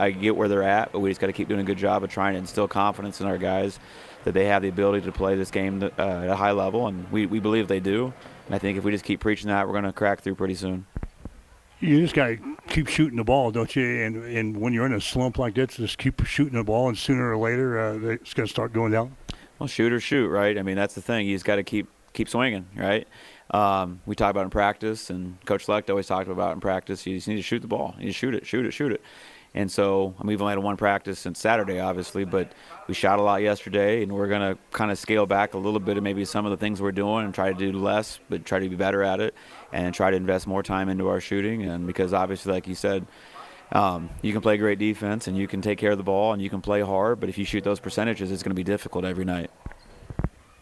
I get where they're at, but we just got to keep doing a good job of trying to instill confidence in our guys that they have the ability to play this game at a high level, and we believe they do. And I think if we just keep preaching that, we're going to crack through pretty soon. You just got to keep shooting the ball, don't you? And when you're in a slump like that, just keep shooting the ball, and sooner or later it's going to start going down. Well, shoot or shoot, right? I mean, that's the thing. You just got to keep swinging, right? We talk about in practice, and Coach Lecht always talked about in practice, you just need to shoot the ball. You shoot it. And so we've only had one practice since Saturday, obviously, but we shot a lot yesterday, and we're going to kind of scale back a little bit of maybe some of the things we're doing and try to do less, but try to be better at it and try to invest more time into our shooting. And because obviously, like you said, you can play great defense and you can take care of the ball and you can play hard, but if you shoot those percentages, it's going to be difficult every night.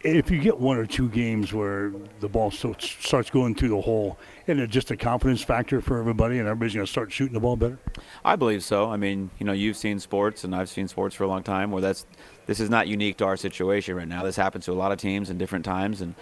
If you get one or two games where the ball starts going through the hole, isn't it just a confidence factor for everybody, and everybody's going to start shooting the ball better? I believe so. I mean, you know, you've seen sports, and I've seen sports for a long time where this is not unique to our situation right now. This happens to a lot of teams in different times, and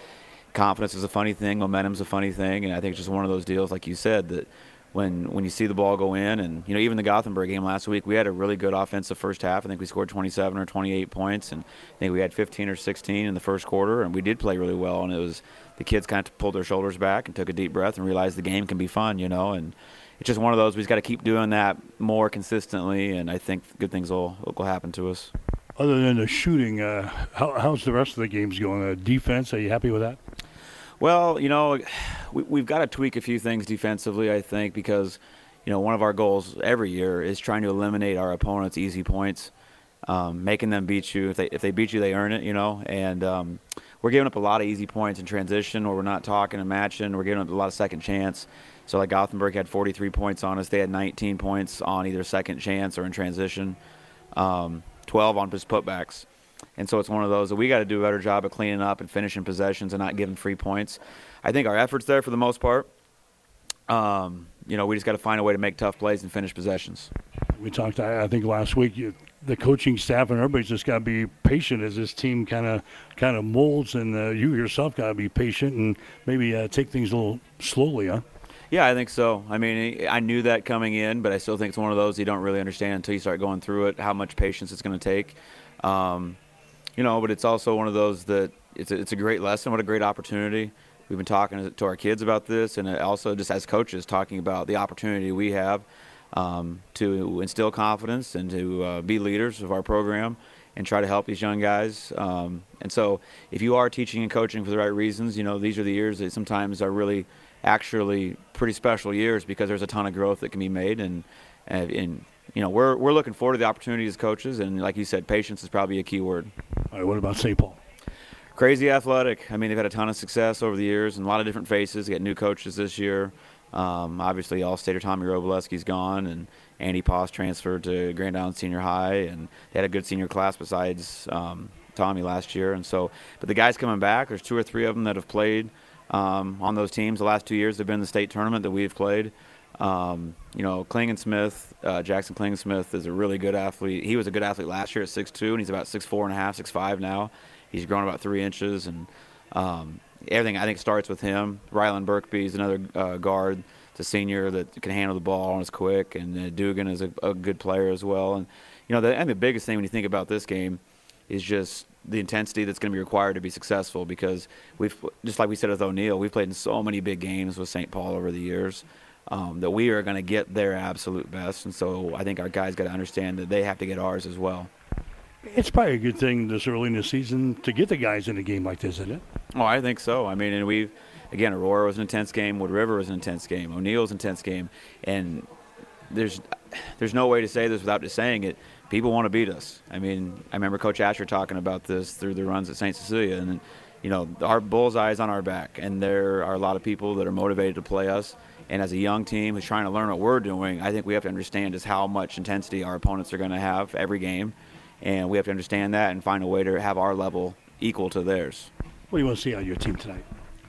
confidence is a funny thing, momentum's a funny thing, and I think it's just one of those deals, like you said, that when you see the ball go in, and, you know, even the Gothenburg game last week, we had a really good offensive first half. I think we scored 27 or 28 points, and I think we had 15 or 16 in the first quarter, and we did play really well, and it was the kids kind of pulled their shoulders back and took a deep breath and realized the game can be fun, you know, and it's just one of those, we've got to keep doing that more consistently, and I think good things will happen to us. Other than the shooting, how's the rest of the games going? Defense, are you happy with that? Well, you know, we've got to tweak a few things defensively, I think, because, you know, one of our goals every year is trying to eliminate our opponents' easy points, making them beat you. If they beat you, they earn it, you know. And we're giving up a lot of easy points in transition, or we're not talking and matching. We're giving up a lot of second chance. So, like, Gothenburg had 43 points on us. They had 19 points on either second chance or in transition, 12 on just putbacks. And so it's one of those that we got to do a better job of cleaning up and finishing possessions and not giving free points. I think our effort's there for the most part. You know, we just got to find a way to make tough plays and finish possessions. We talked, I think, last week, the coaching staff and everybody's just got to be patient as this team kind of molds, and you yourself got to be patient and maybe take things a little slowly, huh? Yeah, I think so. I mean, I knew that coming in, but I still think it's one of those you don't really understand until you start going through it, how much patience it's going to take. You know, but it's also one of those that it's a great lesson. What a great opportunity. We've been talking to our kids about this, and also just as coaches talking about the opportunity we have to instill confidence and to be leaders of our program and try to help these young guys. And so if you are teaching and coaching for the right reasons, you know, these are the years that sometimes are really actually pretty special years because there's a ton of growth that can be made. And you know, we're looking forward to the opportunity as coaches, and like you said, patience is probably a key word. All right, what about St. Paul? Crazy athletic. I mean, they've had a ton of success over the years and a lot of different faces. They got new coaches this year. Obviously, All-Stater Tommy Robleski's gone, and Andy Poss transferred to Grand Island Senior High, and they had a good senior class besides Tommy last year. And so, but the guys coming back, there's two or three of them that have played on those teams. The last 2 years they've been in the state tournament that we've played. You know, Jackson Klingensmith is a really good athlete. He was a good athlete last year at 6'2", and he's about 6'4 and a half, 6'5 now. He's grown about 3 inches, and everything, I think, starts with him. Ryland Berkby is another guard, it's a senior that can handle the ball and is quick, and Dugan is a good player as well. And, you know, the biggest thing when you think about this game is just the intensity that's going to be required to be successful, because just like we said with O'Neill, we've played in so many big games with St. Paul over the years. That we are going to get their absolute best. And so I think our guys got to understand that they have to get ours as well. It's probably a good thing this early in the season to get the guys in a game like this, isn't it? Oh, I think so. I mean, and again, Aurora was an intense game. Wood River was an intense game. O'Neill's an intense game. And there's no way to say this without just saying it. People want to beat us. I mean, I remember Coach Asher talking about this through the runs at St. Cecilia. And, you know, our bullseye's on our back. And there are a lot of people that are motivated to play us. And as a young team who's trying to learn what we're doing, I think we have to understand just how much intensity our opponents are going to have every game. And we have to understand that and find a way to have our level equal to theirs. What do you want to see out of your team tonight?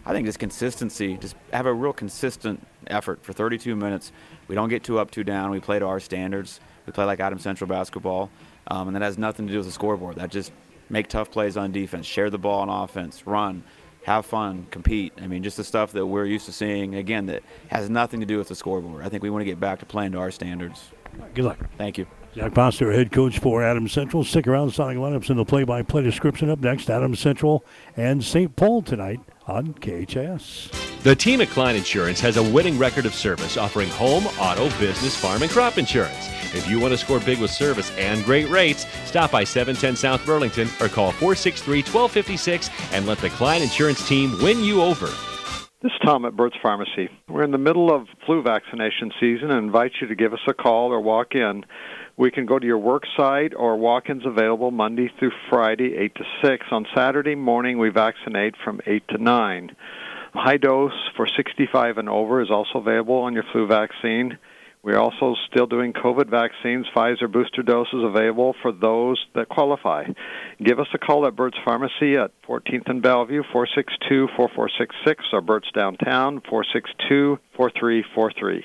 I think just consistency, just have a real consistent effort for 32 minutes. We don't get too up, too down. We play to our standards. We play like Adams Central basketball. And that has nothing to do with the scoreboard. That just make tough plays on defense, share the ball on offense, run. Have fun, compete. I mean, just the stuff that we're used to seeing, again, that has nothing to do with the scoreboard. I think we want to get back to playing to our standards. Good luck. Thank you. Jack Foster, head coach for Adams Central. Stick around, starting lineups and the play-by-play description up next. Adams Central and St. Paul tonight on KHAS. The team at Klein Insurance has a winning record of service, offering home, auto, business, farm, and crop insurance. If you want to score big with service and great rates, stop by 710 South Burlington or call 463-1256 and let the Klein Insurance team win you over. This is Tom at Burt's Pharmacy. We're in the middle of flu vaccination season and invite you to give us a call or walk in. We can go to your work site, or walk-ins available Monday through Friday, 8 to 6. On Saturday morning, we vaccinate from 8 to 9. High dose for 65 and over is also available on your flu vaccine. We're also still doing COVID vaccines. Pfizer booster doses available for those that qualify. Give us a call at Burt's Pharmacy at 14th and Bellevue, 462-4466, or Burt's Downtown, 462-4343.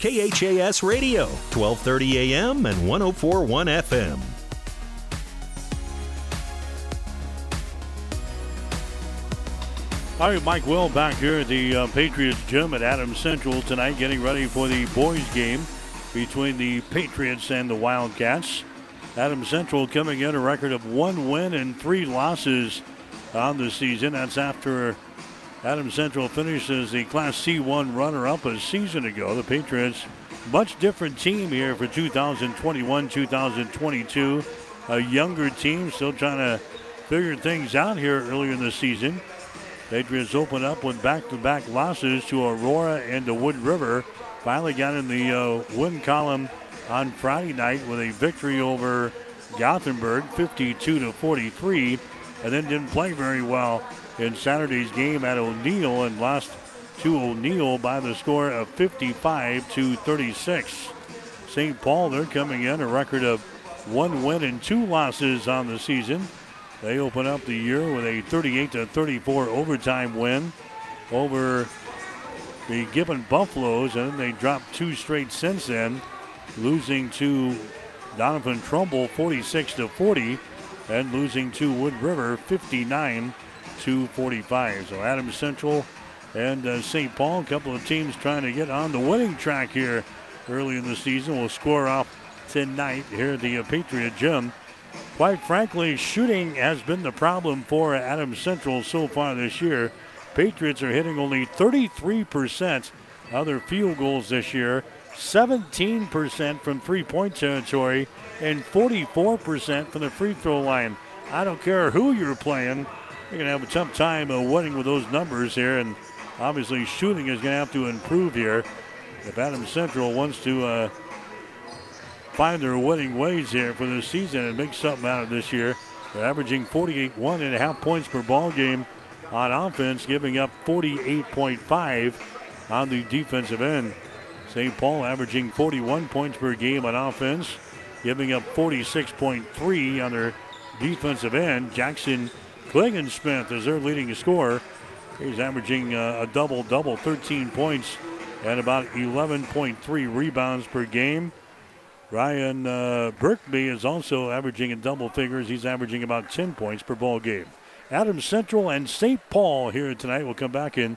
KHAS Radio, 1230 AM and 104.1 FM. All right, Mike Will back here at the Patriots Gym at Adams Central tonight, getting ready for the boys game between the Patriots and the Wildcats. Adams Central coming in a record of 1 win and 3 losses on the season. That's after Adams Central finishes the Class C1 runner-up a season ago. The Patriots, much different team here for 2021-2022. A younger team, still trying to figure things out here earlier in the season. Patriots opened up with back-to-back losses to Aurora and to Wood River. Finally got in the win column on Friday night with a victory over Gothenburg, 52-43, and then didn't play very well in Saturday's game at O'Neill and lost to O'Neill by the score of 55-36. St. Paul, they're coming in a record of 1 win and 2 losses on the season. They open up the year with a 38-34 overtime win over the Gibbon Buffaloes, and they dropped 2 straight since then, losing to Donovan Trumbull 46-40 and losing to Wood River 59-45. So Adams Central and St. Paul, a couple of teams trying to get on the winning track here early in the season, will score off tonight here at the Patriot Gym. Quite frankly, shooting has been the problem for Adams Central so far this year. Patriots are hitting only 33% of their field goals this year, 17% from three-point territory, and 44% from the free throw line. I don't care who you're playing, you're going to have a tough time winning with those numbers here, and obviously shooting is going to have to improve here if Adams Central wants to find their winning ways here for this season and make something out of this year. They're averaging 41.5 points per ball game on offense, giving up 48.5 on the defensive end. St. Paul averaging 41 points per game on offense, giving up 46.3 on their defensive end. Jackson Klingensmith is their leading scorer. He's averaging a double-double, 13 points and about 11.3 rebounds per game. Ryland Berkby is also averaging in double figures. He's averaging about 10 points per ball game. Adams Central and St. Paul here tonight. We'll come back and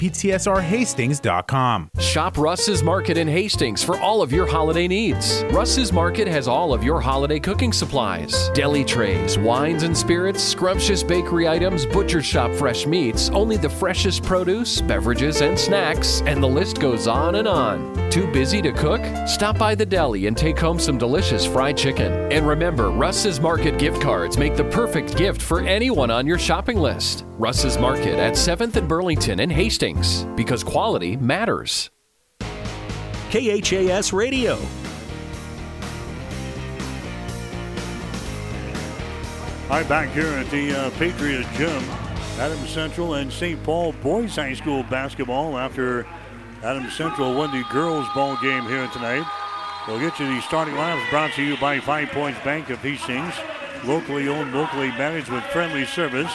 PTSRHastings.com. Shop Russ's Market in Hastings for all of your holiday needs. Russ's Market has all of your holiday cooking supplies, deli trays, wines and spirits, scrumptious bakery items, butcher shop fresh meats, only the freshest produce, beverages and snacks, and the list goes on and on. Too busy to cook? Stop by the deli and take home some delicious fried chicken. And remember, Russ's Market gift cards make the perfect gift for anyone on your shopping list. Russ's Market at 7th and Burlington and Hastings, because quality matters. KHAS Radio. All right, back here at the Patriot Gym, Adams Central and St. Paul Boys High School basketball after Adams Central won the girls' ball game here tonight. We'll get you the starting lineups brought to you by 5 Points Bank of Hastings. Locally owned, locally managed with friendly service,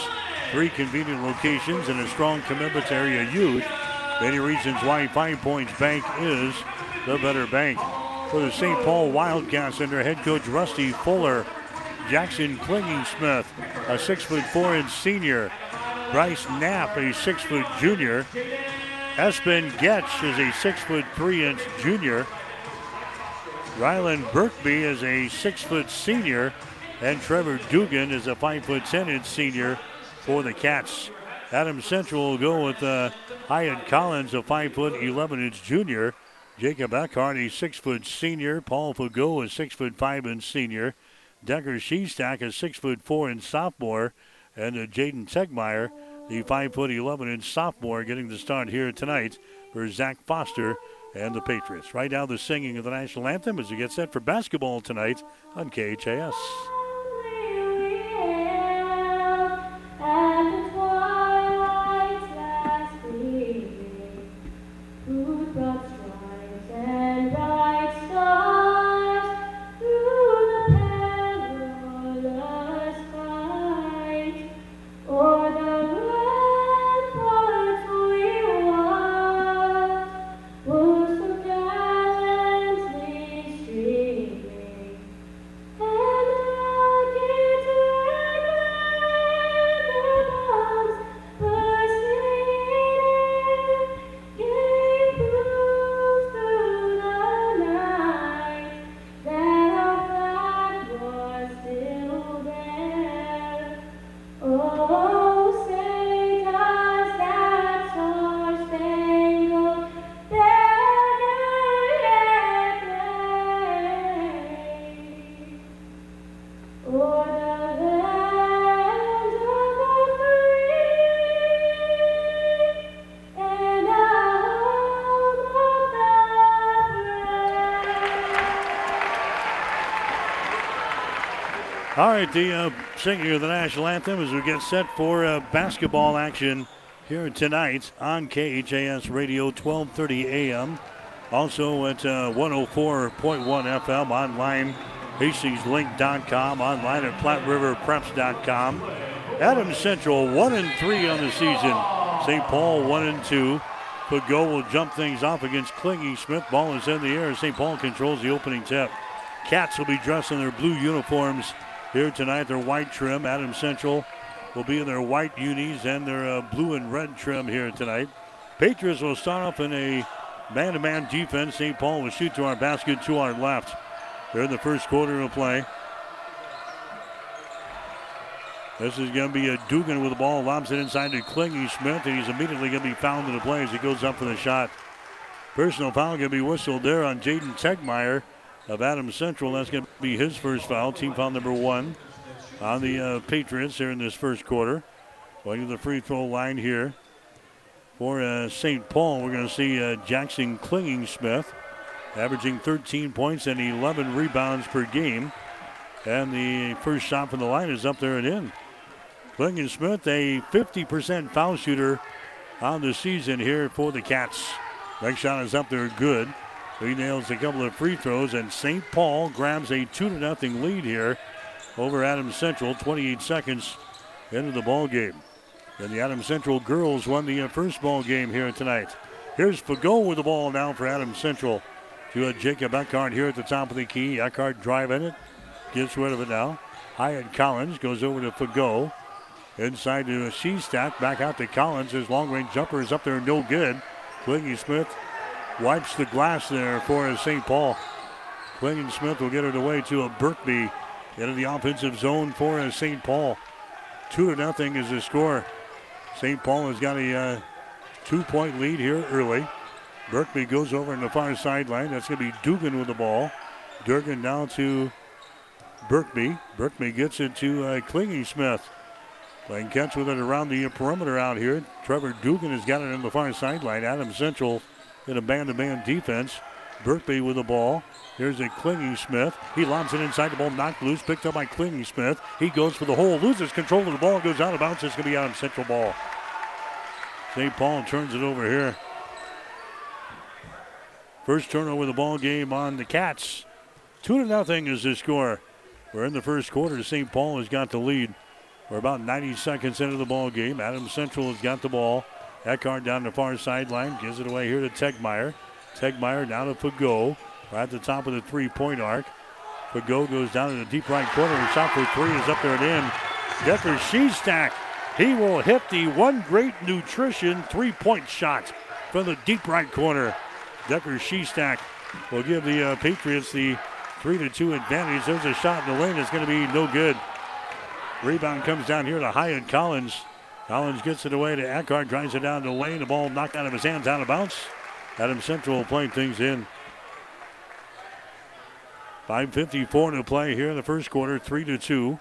3 convenient locations, and a strong commitment to area youth. Many reasons why 5 Points Bank is the better bank. For the St. Paul Wildcats under head coach Rusty Fuller, Jackson Klingensmith, a 6'4" senior. Bryce Knapp, a 6' junior. Espen Goetsch is a 6'3" junior. Ryland Berkby is a 6' senior. And Trevor Dugan is a 5'10" senior for the Cats. Adams Central will go with Hyatt Collins, a 5'11" junior. Jacob Eckhart, a 6' senior. Paul Fougeault, a 6'5" senior. Decker Shestack, a 6'4" sophomore, and Jaden Tegmeyer, the 5'11" sophomore, getting the start here tonight for Zach Foster and the Patriots. Right now, the singing of the national anthem as we get set for basketball tonight on KHAS. All right, the singing of the national anthem as we get set for basketball action here tonight on KHAS Radio, 12:30 a.m. Also at 104.1 FM, online, HastingsLink.com, online at PlatteRiverPreps.com. Adams Central 1-3 on the season. St. Paul 1-2. Fougeault will jump things off against Klingensmith. Ball is in the air. St. Paul controls the opening tip. Cats will be dressed in their blue uniforms here tonight, their white trim. Adams Central will be in their white unis and their blue and red trim here tonight. Patriots will start off in a man-to-man defense. St. Paul will shoot to our basket to our left. They're in the first quarter of play. This is going to be a Dugan with the ball. Lobs it inside to Klingensmith, and he's immediately going to be fouled in the play as he goes up for the shot. Personal foul going to be whistled there on Jaden Tegmeyer of Adams Central. That's going to be his first foul, team foul number 1 on the Patriots here in this first quarter. Going to the free throw line here for St. Paul. We're going to see Jackson Klingensmith averaging 13 points and 11 rebounds per game. And the first shot from the line is up there and in. Klingensmith, a 50% foul shooter on the season here for the Cats. Next shot is up there, good. He nails a couple of free throws, and St. Paul grabs a 2-0 lead here over Adams Central, 28 seconds into the ball game. And the Adams Central girls won the first ball game here tonight. Here's Fougeault with the ball now for Adams Central to Jacob Eckhart here at the top of the key. Eckhart driving it, gets rid of it now. Hyatt Collins goes over to Fougeault. Inside to Shestack, back out to Collins. His long-range jumper is up there, no good. Klingensmith wipes the glass there for St. Paul. Klingensmith will get it away to a Berkby into the offensive zone for St. Paul. 2-0 is the score. St. Paul has got a 2-point lead here early. Berkby goes over on the far sideline. That's going to be Dugan with the ball. Dugan now to Berkby. Berkby gets it to Klingensmith. Playing catch with it around the perimeter out here. Trevor Dugan has got it on the far sideline. Adams Central in a man-to-man defense. Berkby with the ball. Here's a Klingensmith. He lobs it inside the ball, knocked loose, picked up by Klingensmith. He goes for the hole, loses control of the ball, goes out of bounds. It's going to be Adams Central ball. St. Paul turns it over here. First turnover of the ball game on the Cats. 2-0 is the score. We're in the first quarter. St. Paul has got the lead. We're about 90 seconds into the ball game. Adams Central has got the ball. Eckhart down the far sideline. Gives it away here to Tegmeyer. Tegmeyer down to Fougeault. Right at the top of the three-point arc. Fougeault goes down to the deep right corner. And shot for three is up there and in. Decker Shestack. He will hit the One Great Nutrition three-point shot from the deep right corner. Decker Shestack will give the Patriots the 3-2 advantage. There's a shot in the lane. It's going to be no good. Rebound comes down here to Hyatt Collins. Collins gets it away to Eckhart. Drives it down the lane. The ball knocked out of his hands, out of bounds. Adams Central playing things in. 5:54 to play here in the first quarter, 3-2.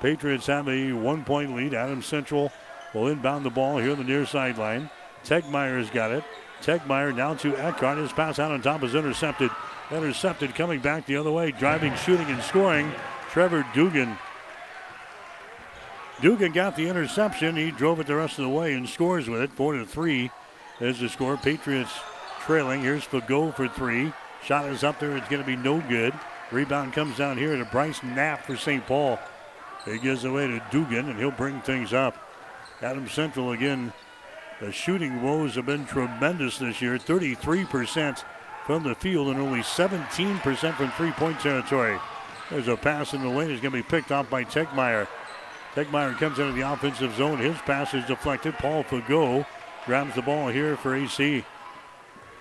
Patriots have a 1-point lead. Adams Central will inbound the ball here on the near sideline. Tegmeyer's got it. Tegmeyer now to Eckhart. His pass out on top is intercepted. Intercepted coming back the other way. Driving, shooting, and scoring. Trevor Dugan. Dugan got the interception. He drove it the rest of the way and scores with it. 4-3 is the score. Patriots trailing. Here's Fougeault for three. Shot is up there. It's going to be no good. Rebound comes down here to Bryce Knapp for St. Paul. He gives away to Dugan, and he'll bring things up. Adams Central again. The shooting woes have been tremendous this year. 33% from the field and only 17% from three-point territory. There's a pass in the lane. It's going to be picked off by Tegmeyer. Tegmeyer comes into the offensive zone. His pass is deflected. Paul Fougeault grabs the ball here for AC.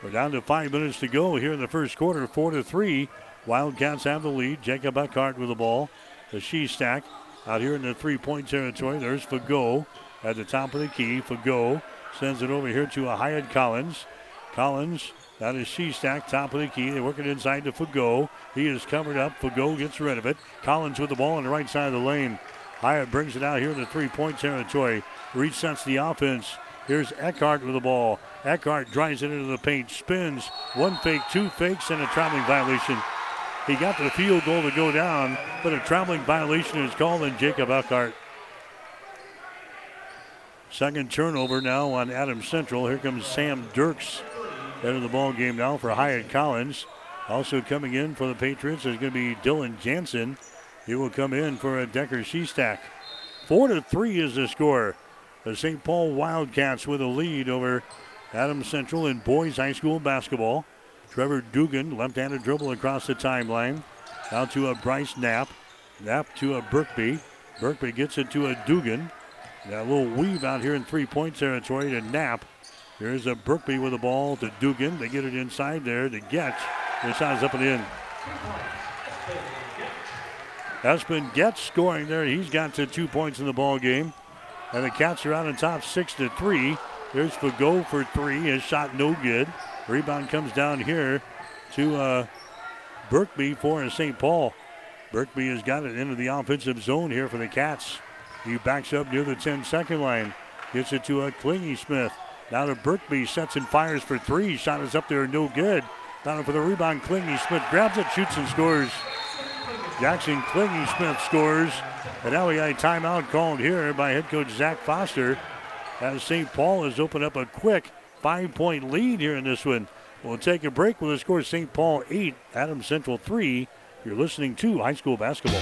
We're down to 5 minutes to go here in the first quarter. 4-3. Wildcats have the lead. Jacob Eckhart with the ball. The Shestack out here in the three-point territory. There's Fougeault at the top of the key. Fougeault sends it over here to a Hyatt Collins. Collins, that is Shestack, top of the key. They work it inside to Fougeault. He is covered up. Fougeault gets rid of it. Collins with the ball on the right side of the lane. Hyatt brings it out here in the three-point territory. Resets the offense. Here's Eckhart with the ball. Eckhart drives it into the paint, spins. One fake, two fakes, and a traveling violation. He got the field goal to go down, but a traveling violation is called on Jacob Eckhart. Second turnover now on Adams Central. Here comes Sam Dirks into the ball game now for Hyatt Collins. Also coming in for the Patriots is going to be Dylan Jansen. He will come in for a Decker Shestack. 4-3 is the score. The St. Paul Wildcats with a lead over Adams Central in boys high school basketball. Trevor Dugan, left-handed dribble across the timeline. Out to a Bryce Knapp. Knapp to a Berkby. Berkby gets it to a Dugan. That little weave out here in three-point territory to Knapp. Here's a Berkby with the ball to Dugan. They get it inside there to Goetsch. The shot is up and in. Espen Goetsch scoring there. He's got to 2 points in the ball game. And the Cats are out on top 6-3. Here's Fougeault for three. His shot no good. Rebound comes down here to Berkby for St. Paul. Berkby has got it into the offensive zone here for the Cats. He backs up near the 10-second line. Gets it to a Klingensmith. Now to Berkby, sets and fires for three. Shot is up there, no good. Down for the rebound, Klingensmith grabs it, shoots and scores. Jackson Klingensmith scores. And now we got a timeout called here by head coach Zach Foster as St. Paul has opened up a quick 5-point lead here in this one. We'll take a break with the score St. Paul 8, Adams Central 3. You're listening to High School Basketball.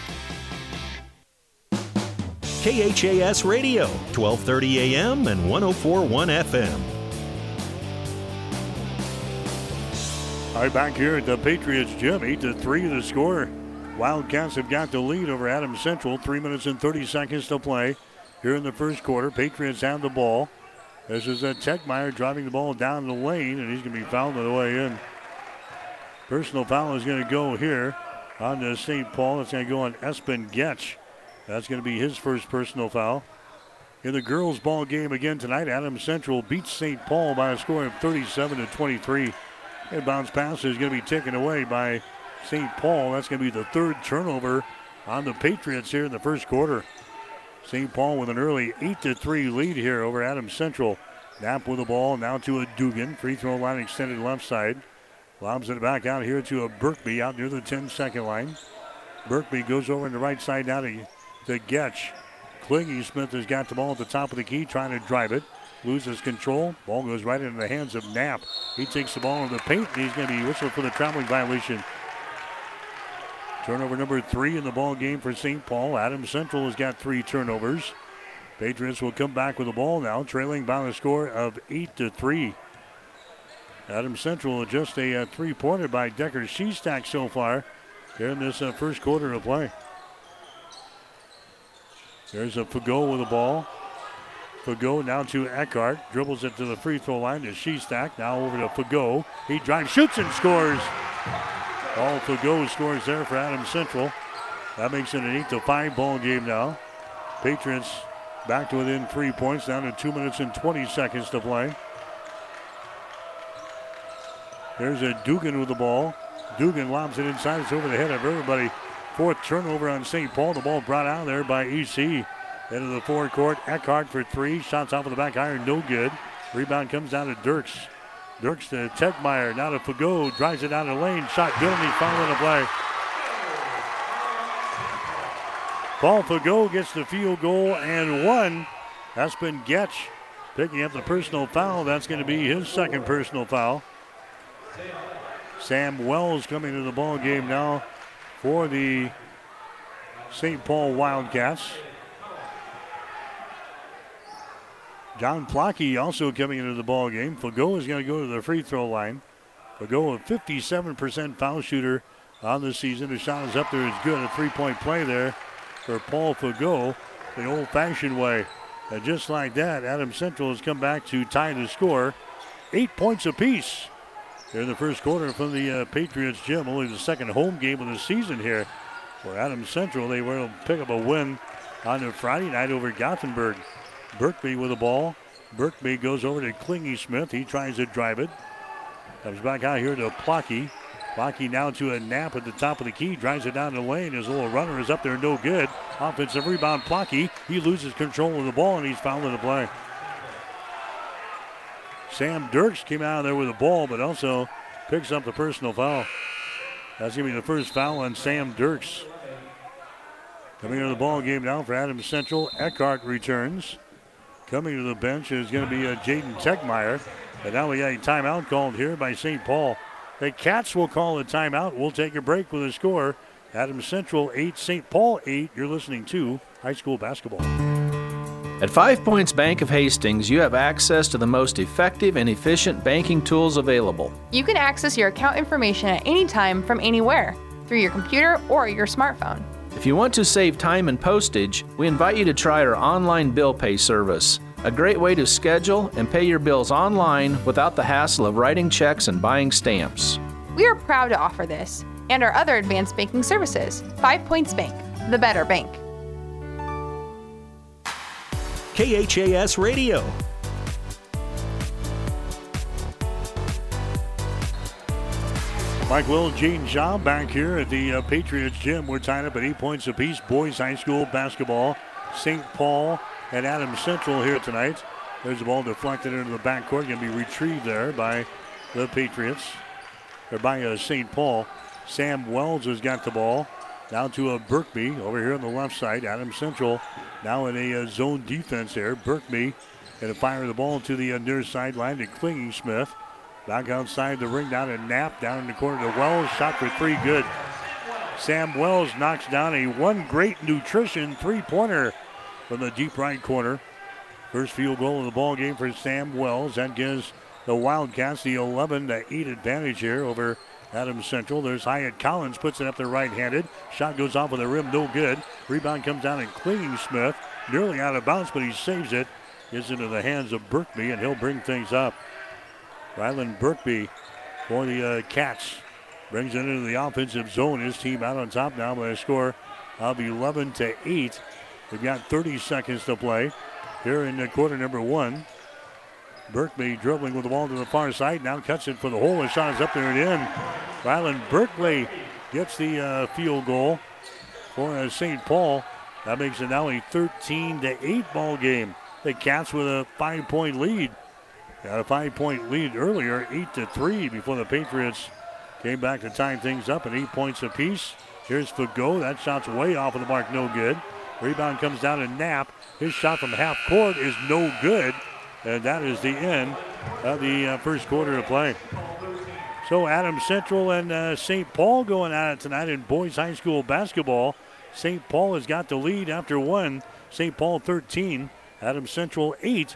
KHAS Radio, 1230 AM and 104.1 FM. All right, back here at the Patriots gym, 8-3 the score. Wildcats have got the lead over Adams Central. 3 minutes and 30 seconds to play here in the first quarter. Patriots have the ball. This is Tegmeyer driving the ball down the lane, and he's going to be fouled on the way in. Personal foul is going to go here on to St. Paul. It's going to go on Espen Goetsch. That's going to be his first personal foul. In the girls' ball game again tonight, Adams Central beats St. Paul by a score of 37-23. Inbounds pass is going to be taken away by St. Paul. That's going to be the third turnover on the Patriots here in the first quarter. St. Paul with an early 8-3 lead here over Adams Central. Knapp with the ball, now to a Dugan. Free throw line extended left side. Lobs it back out here to a Berkby out near the 10-second line. Berkby goes over on the right side now to Goetsch. Klingensmith has got the ball at the top of the key, trying to drive it. Loses control. Ball goes right into the hands of Knapp. He takes the ball in the paint, and he's going to be whistled for the traveling violation. Turnover number 3 in the ball game for St. Paul. Adams Central has got 3 turnovers. Patriots will come back with the ball now, trailing by the score of 8-3. Adams Central just a three-pointer by Decker Shestack so far here in this first quarter of play. There's a Fougeault with the ball. Fougeault now to Eckhart. Dribbles it to the free throw line to Shestack. Now over to Fougeault. He drives, shoots, and scores. All Fougeault scores there for Adams Central. That makes it an 8-5 ball game now. Patriots back to within 3 points, down to 2 minutes and 20 seconds to play. There's a Dugan with the ball. Dugan lobs it inside. It's over the head of everybody. Fourth turnover on St. Paul. The ball brought out there by EC. Into the forecourt. Eckhart for 3. Shots off of the back iron. No good. Rebound comes down to Dirks. Dirks to Tegmeyer. Now to Fougeault. Drives it down the lane. Shot good. And he's fouled on the play. Paul Fougeault gets the field goal and 1. Espen Goetsch picking up the personal foul. That's going to be his second personal foul. Sam Wells coming to the ball game now for the St. Paul Wildcats. John Plocky also coming into the ball game. Fougeault is going to go to the free throw line. Fougeault, a 57% foul shooter on the season. His shot is up there. It's good. A three-point play there for Paul Fougeault, the old-fashioned way. And just like that, Adams Central has come back to tie the score. 8 points apiece here in the first quarter from the Patriots gym. Only the second home game of the season here for Adams Central. They will pick up a win on the Friday night over Gothenburg. Berkby with the ball. Berkby goes over to Klingensmith. He tries to drive it. Comes back out here to Plocky. Plocky now to a Knapp at the top of the key. Drives it down the lane. His little runner is up there. No good. Offensive rebound, Plocky. He loses control of the ball, and he's fouled in the play. Sam Dirks came out of there with the ball, but also picks up the personal foul. That's going to be the first foul on Sam Dirks. Coming into the ball game now for Adams Central, Eckhart returns. Coming to the bench is going to be Jaden Tegmeyer. And now we got a timeout called here by St. Paul. The Cats will call a timeout. We'll take a break with a score. Adams Central 8, St. Paul 8. You're listening to High School Basketball. At Five Points Bank of Hastings, you have access to the most effective and efficient banking tools available. You can access your account information at any time from anywhere, through your computer or your smartphone. If you want to save time and postage, we invite you to try our online bill pay service, a great way to schedule and pay your bills online without the hassle of writing checks and buying stamps. We are proud to offer this and our other advanced banking services. 5 Points Bank, the better bank. KHAS Radio. Mike Will, Gene Job back here at the Patriots gym. We're tied up at 8 points apiece. Boys high school basketball. St. Paul and Adams Central here tonight. There's the ball deflected into the backcourt. Going to be retrieved there by the Patriots. Or by St. Paul. Sam Wells has got the ball. Down to Berkby over here on the left side. Adams Central now in a zone defense here. Berkby going to fire the ball to the near sideline to Klingensmith. Back outside the ring, down to Knapp, down in the corner to Wells. Shot for three, good. Sam Wells knocks down a one great nutrition three-pointer from the deep right corner. First field goal of the ball game for Sam Wells. That gives the Wildcats the 11-8 advantage here over Adams Central. There's Hyatt Collins, puts it up there right-handed. Shot goes off of the rim, no good. Rebound comes down to Klingensmith. Nearly out of bounds, but he saves it. Gets into the hands of Berkby, and he'll bring things up. Ryland Berkby for the Cats. Brings it into the offensive zone. His team out on top now by a score of 11-8. We've got 30 seconds to play here in quarter number one. Berkby dribbling with the ball to the far side. Now cuts it for the hole. His shot is up there and in. Ryland Berkby gets the field goal for St. Paul. That makes it now a 13-8 ball game. The Cats with a 5-point lead. Got a 5-point lead earlier, 8-3, before the Patriots came back to tie things up at 8 points apiece. Here's Fougeault. That shot's way off of the mark, no good. Rebound comes down to Knapp. His shot from half court is no good. And that is the end of the first quarter of play. So Adams Central and St. Paul going at it tonight in boys high school basketball. St. Paul has got the lead after one. St. Paul 13, Adams Central 8.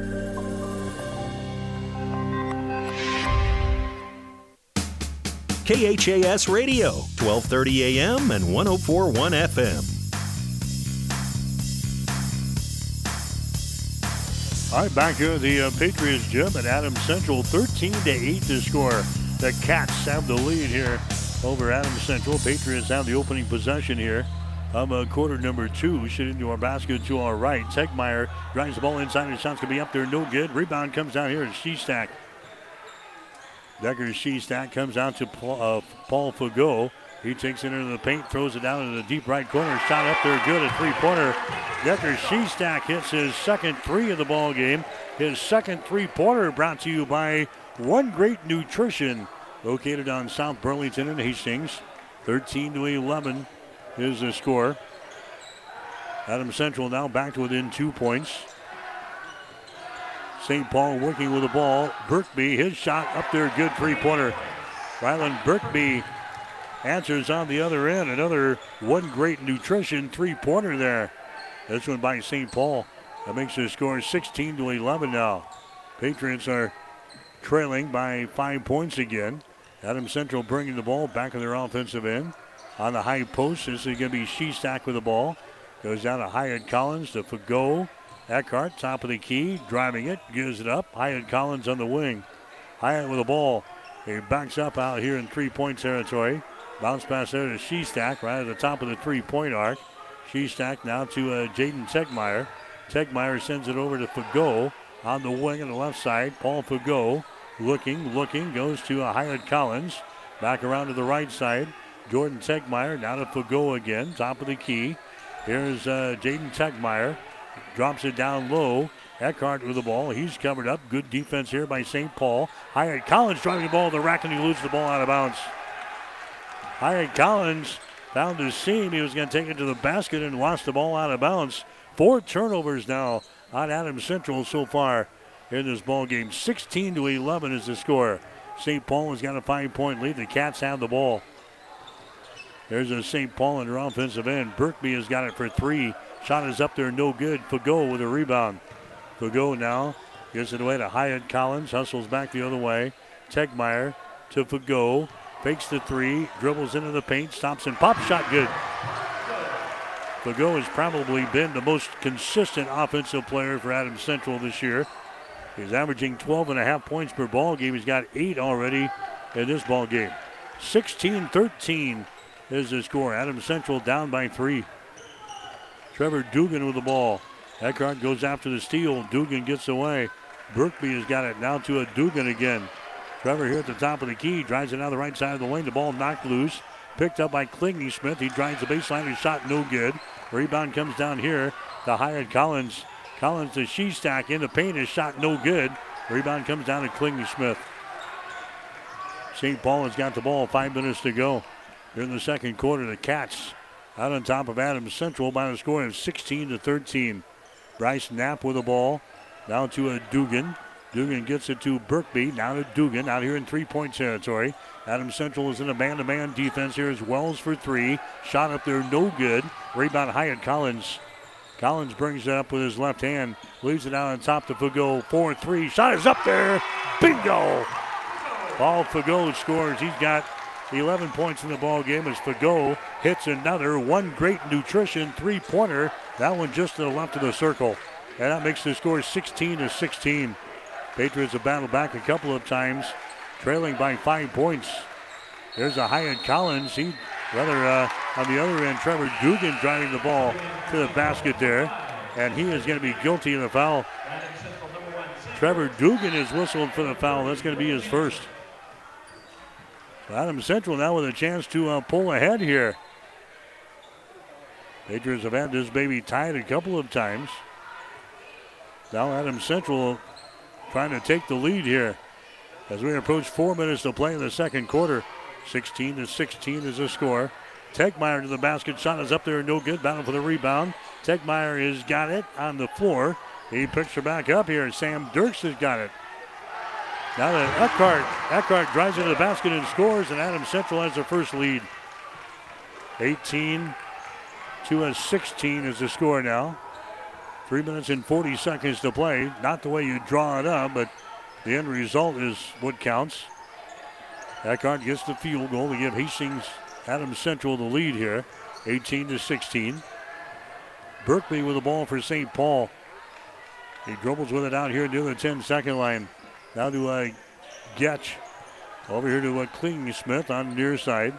KHAS Radio, 1230 AM and 104.1 FM. All right, back here at the Patriots gym at Adams Central, 13-8 to score. The Cats have the lead here over Adams Central. Patriots have the opening possession here of quarter number two. Shoot into our basket to our right. Tegmeyer drives the ball inside, and shot's gonna be up there, no good. Rebound comes down here to Shestack. Decker Shestack comes out to Paul Fougeault. He takes it into the paint, throws it down in the deep right corner. Shot up there, good, a three-pointer. Decker Shestack hits his second three of the ball game. His second three-pointer brought to you by One Great Nutrition, located on South Burlington and Hastings. 13-11 is the score. Adams Central now back to within 2 points. St. Paul working with the ball. Berkby, his shot up there, good three-pointer. Ryland Berkby answers on the other end. Another One Great Nutrition three-pointer there. This one by St. Paul. That makes the score 16-11 now. Patriots are trailing by 5 points again. Adams Central bringing the ball back in their offensive end. On the high post, this is going to be Shestack with the ball. Goes down to Hyatt Collins to Fougeault. Eckhart, top of the key, driving it, gives it up. Hyatt Collins on the wing. Hyatt with the ball. He backs up out here in three-point territory. Bounce pass there to Shestack, right at the top of the three-point arc. Shestack now to Jaden Tegmeyer. Tegmeyer sends it over to Fougeault on the wing on the left side. Paul Fougeault looking, goes to Hyatt Collins. Back around to the right side. Jordan Tegmeyer, now to Fougeault again, top of the key. Here's Jaden Tegmeyer. Drops it down low. Eckhart with the ball. He's covered up. Good defense here by St. Paul. Hyatt Collins driving the ball to the rack, and he loses the ball out of bounds. Hyatt Collins found his seam. He was going to take it to the basket and lost the ball out of bounds. Four turnovers now on Adams Central so far in this ballgame. 16-11 is the score. St. Paul has got a 5-point lead. The Cats have the ball. There's a St. Paul under offensive end. Berkby has got it for three. Shot is up there, no good. Fougeault with a rebound. Fougeault now gives it away to Hyatt Collins. Hustles back the other way. Tegmeyer to Fougeault. Fakes the three. Dribbles into the paint. Stops and pop shot good. Fougeault has probably been the most consistent offensive player for Adams Central this year. He's averaging 12.5 points per ball game. He's got 8 already in this ball game. 16-13 is the score. Adams Central down by 3. Trevor Dugan with the ball. Eckhart goes after the steal. Dugan gets away. Berkby has got it now to a Dugan again. Trevor here at the top of the key. Drives it down the right side of the lane. The ball knocked loose. Picked up by Klingensmith. He drives the baseline. His shot no good. Rebound comes down here to Hyatt Collins. Collins to Shestack in the paint. His shot no good. Rebound comes down to Klingensmith. St. Paul has got the ball. 5 minutes to go. Here in the second quarter, the Cats out on top of Adams Central by a score of 16-13. Bryce Knapp with the ball. Now to a Dugan. Dugan gets it to Berkby. Now to Dugan out here in three-point territory. Adams Central is in a man-to-man defense. Here is Wells for three. Shot up there, no good. Rebound Hyatt Collins. Collins brings it up with his left hand. Leaves it out on top to Fougeault. 4-3. Shot is up there. Bingo! Paul Fougeault scores. He's got 11 points in the ball game as Fougeault hits another one great nutrition three-pointer. That one just to the left of the circle. And that makes the score 16-16. Patriots have battled back a couple of times, trailing by 5 points. There's a Hyatt Collins. On the other end, Trevor Dugan driving the ball to the basket there, and he is going to be guilty of the foul. Trevor Dugan is whistled for the foul. That's going to be his first. So Adams Central now with a chance to pull ahead here. Patriots have had this baby tied a couple of times. Now Adams Central trying to take the lead here as we approach 4 minutes to play in the second quarter. 16-16 is the score. Tegmeyer to the basket. Shot is up there, no good. Battle for the rebound. Tegmeyer has got it on the floor. He picks her back up here. Sam Dirks has got it. Now to Eckhart. Eckhart drives into the basket and scores, and Adams Central has the first lead. 18-16 is the score now. 3 minutes and 40 seconds to play. Not the way you draw it up, but the end result is what counts. Eckhart gets the field goal to give Hastings Adams Central the lead here, 18-16. Berkby with the ball for St. Paul. He dribbles with it out here near the 10-second line. Now to Goetsch. Over here to Klingensmith on the near side.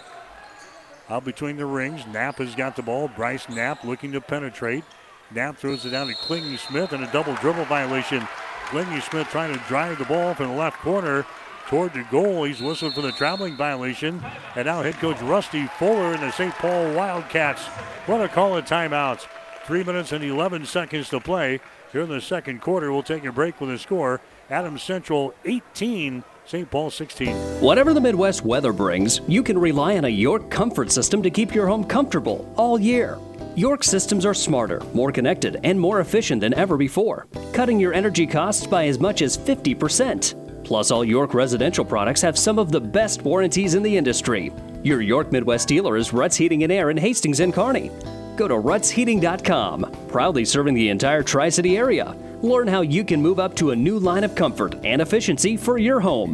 Out between the rings. Knapp has got the ball. Bryce Knapp looking to penetrate. Knapp throws it down to Klingensmith and a double dribble violation. Klingensmith trying to drive the ball from the left corner toward the goal. He's whistled for the traveling violation. And now head coach Rusty Fuller and the St. Paul Wildcats want to call a timeout. 3 minutes and 11 seconds to play here in the second quarter. We'll take a break with a score. Adams Central 18, St. Paul 16. Whatever the Midwest weather brings, you can rely on a York comfort system to keep your home comfortable all year. York systems are smarter, more connected, and more efficient than ever before, cutting your energy costs by as much as 50%. Plus, all York residential products have some of the best warranties in the industry. Your York Midwest dealer is Rutt's Heating and Air in Hastings and Kearney. Go to ruttsheating.com, proudly serving the entire Tri-City area. Learn how you can move up to a new line of comfort and efficiency for your home.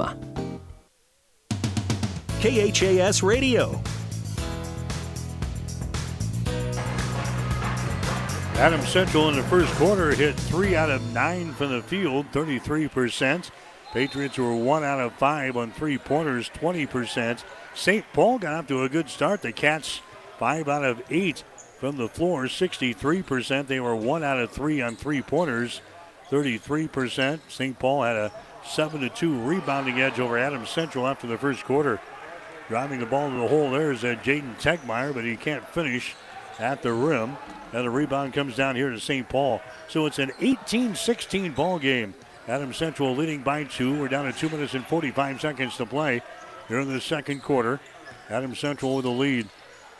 KHAS Radio. Adams Central in the first quarter hit 3 out of 9 from the field, 33%. Patriots were 1 out of 5 on three-pointers, 20%. St. Paul got up to a good start. The Cats 5 out of 8 from the floor, 63%. They were 1 out of 3 on three-pointers, 33%. St. Paul had a 7-2 rebounding edge over Adams Central after the first quarter. Driving the ball to the hole there is Jaden Tegmeyer, but he can't finish at the rim. And the rebound comes down here to St. Paul. So it's an 18-16 ball game. Adams Central leading by 2. We're down to 2 minutes and 45 seconds to play here in the second quarter. Adams Central with the lead.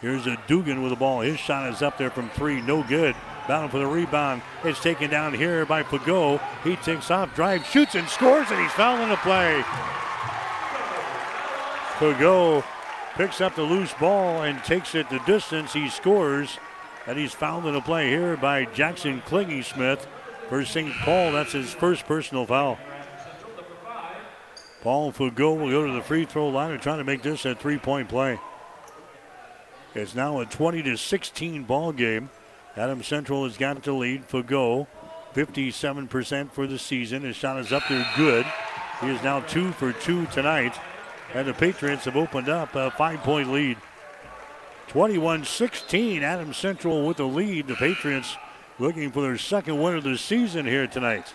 Here's a Dugan with the ball. His shot is up there from 3. No good. Battle for the rebound. It's taken down here by Fougeault. He takes off, drives, shoots, and scores, and he's fouled in the play. Fougeault picks up the loose ball and takes it the distance. He scores, and he's fouled in the play here by Jackson Klingensmith for St. Paul. That's his first personal foul. Paul Fougeault will go to the free throw line and try to make this a three-point play. It's now a 20-16 ball game. Adams Central has got the lead. Fougeault, 57% for the season. His shot is up there good. He is now 2 for 2 tonight. And the Patriots have opened up a 5-point lead. 21-16, Adams Central with the lead. The Patriots looking for their second win of the season here tonight.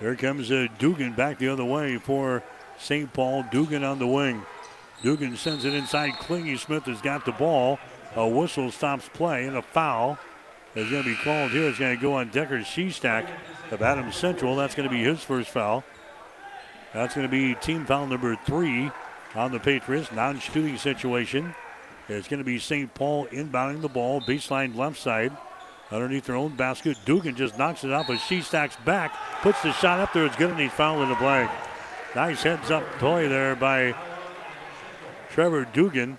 Here comes Dugan back the other way for St. Paul. Dugan on the wing. Dugan sends it inside. Klingensmith has got the ball. A whistle stops play, and a foul is going to be called here. It's going to go on Decker Shestack of Adams Central. That's going to be his first foul. That's going to be team foul number 3 on the Patriots. Non-shooting situation. It's going to be St. Paul inbounding the ball. Baseline left side. Underneath their own basket. Dugan just knocks it off of Shestack's back. Puts the shot up there. It's good, and he fouled in the play. Nice heads-up play there by Trevor Dugan.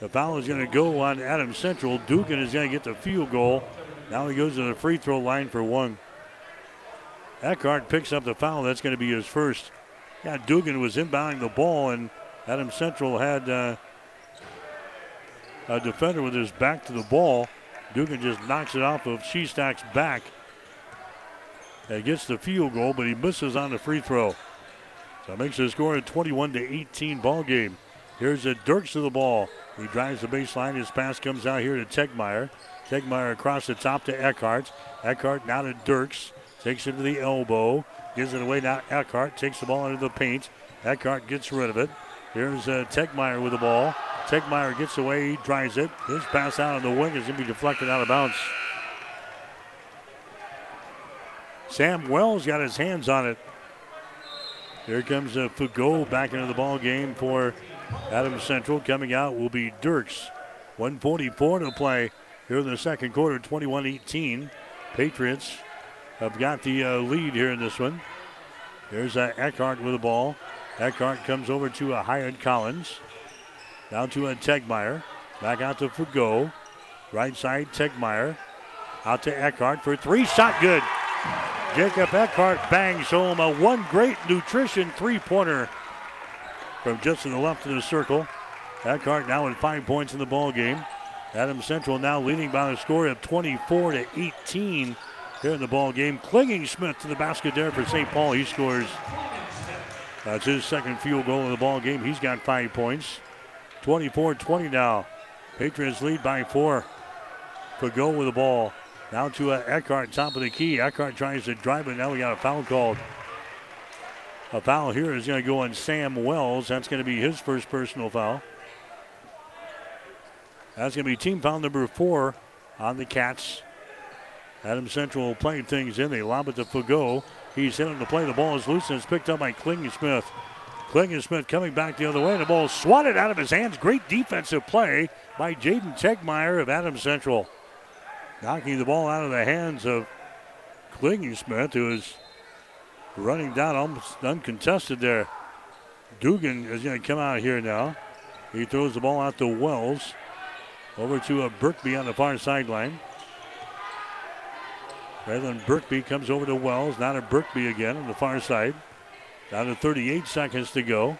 The foul is going to go on Adams Central. Dugan is going to get the field goal. Now he goes to the free throw line for one. Eckhart picks up the foul. That's going to be his first. Yeah, Dugan was inbounding the ball, and Adams Central had a defender with his back to the ball. Dugan just knocks it off of Shestack's back. And gets the field goal, but he misses on the free throw. So makes the score a 21-18 ball game. Here's a Dirks to the ball. He drives the baseline. His pass comes out here to Tegmeyer. Tegmeyer across the top to Eckhart. Eckhart now to Dirks. Takes it to the elbow. Gives it away now. Eckhart takes the ball into the paint. Eckhart gets rid of it. Here's Tegmeyer with the ball. Tegmeyer gets away. He drives it. His pass out on the wing is going to be deflected out of bounds. Sam Wells got his hands on it. Here comes Fougeault back into the ball game for Adams Central. Coming out will be Dirks. 1:44 to play here in the second quarter, 21-18. Patriots have got the lead here in this one. Here's Eckhart with the ball. Eckhart comes over to Hyatt Collins. Down to Tegmeyer. Back out to Fougeault. Right side, Tegmeyer. Out to Eckhart for three. Shot good. Jacob Eckhart bangs home a one great nutrition three-pointer from just to the left of the circle. Eckhart now with 5 points in the ball game. Adams Central now leading by a score of 24-18 here in the ball game. Klingensmith to the basket there for St. Paul. He scores. That's his second field goal of the ball game. He's got 5 points. 24-20 now. Patriots lead by 4. Fougeault with the ball. Now to Eckhart, top of the key. Eckhart tries to drive it. Now we got a foul called. A foul here is going to go on Sam Wells. That's going to be his first personal foul. That's going to be team foul number 4 on the Cats. Adams Central playing things in. They lob it to Fougeault. He's hit on the play. The ball is loose and it's picked up by Klingensmith. Klingensmith coming back the other way. The ball swatted out of his hands. Great defensive play by Jaden Tegmeyer of Adams Central. Knocking the ball out of the hands of Klingensmith, who is running down almost uncontested there. Dugan is going to come out here now. He throws the ball out to Wells. Over to Berkby on the far sideline. Ryland Berkby comes over to Wells. Now to Berkby again on the far side. Down to 38 seconds to go.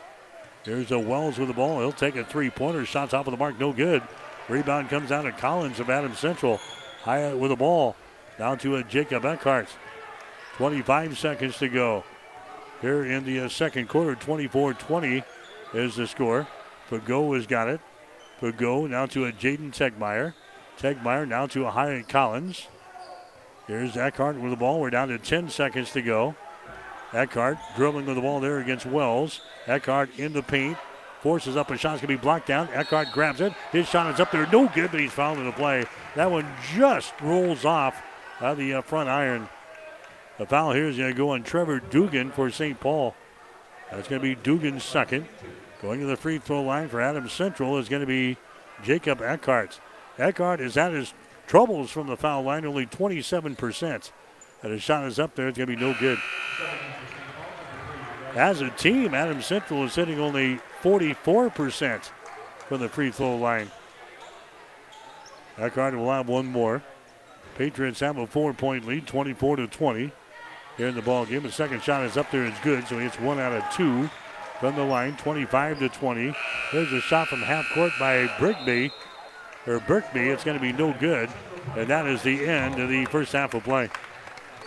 Here's a Wells with the ball. He'll take a three-pointer. Shots off of the mark. No good. Rebound comes out to Collins of Adams Central. Hyatt with the ball. Down to Jacob Eckhart. 25 seconds to go. Here in the second quarter, 24-20 is the score. Fougeault has got it. Fougeault now to Jaden Tegmeyer. Tegmeyer now to Hyatt Collins. Here's Eckhart with the ball. We're down to 10 seconds to go. Eckhart dribbling with the ball there against Wells. Eckhart in the paint. Forces up a shot. It's going to be blocked down. Eckhart grabs it. His shot is up there. No good, but he's fouled in the play. That one just rolls off of the front iron. The foul here is going to go on Trevor Dugan for St. Paul. That's going to be Dugan's second. Going to the free throw line for Adams Central is going to be Jacob Eckhart. Eckhart is out of his troubles from the foul line, only 27%. And his shot is up there. It's going to be no good. As a team, Adams Central is hitting only 44% from the free throw line. Eckhart will have one more. Patriots have a 4-point lead, 24-20. Here in the ball game, the second shot is up there. It's good, so it's 1 out of 2 from the line, 25-20. There's a shot from half court by Berkby. It's going to be no good, and that is the end of the first half of play.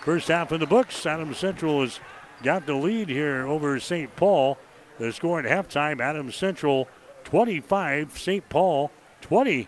First half in the books. Adams Central has got the lead here over St. Paul. The score at halftime: Adams Central 25, St. Paul 20.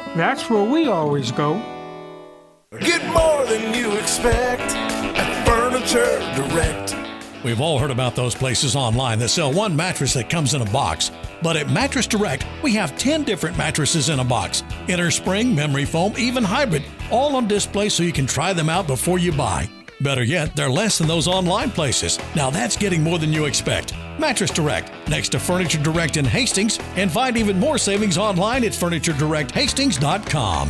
"That's where we always go." Get more than you expect at Furniture Direct. We've all heard about those places online that sell one mattress that comes in a box. But at Mattress Direct, we have 10 different mattresses in a box. Innerspring, memory foam, even hybrid, all on display so you can try them out before you buy. Better yet, they're less than those online places. Now that's getting more than you expect. Mattress Direct, next to Furniture Direct in Hastings, and find even more savings online at FurnitureDirectHastings.com.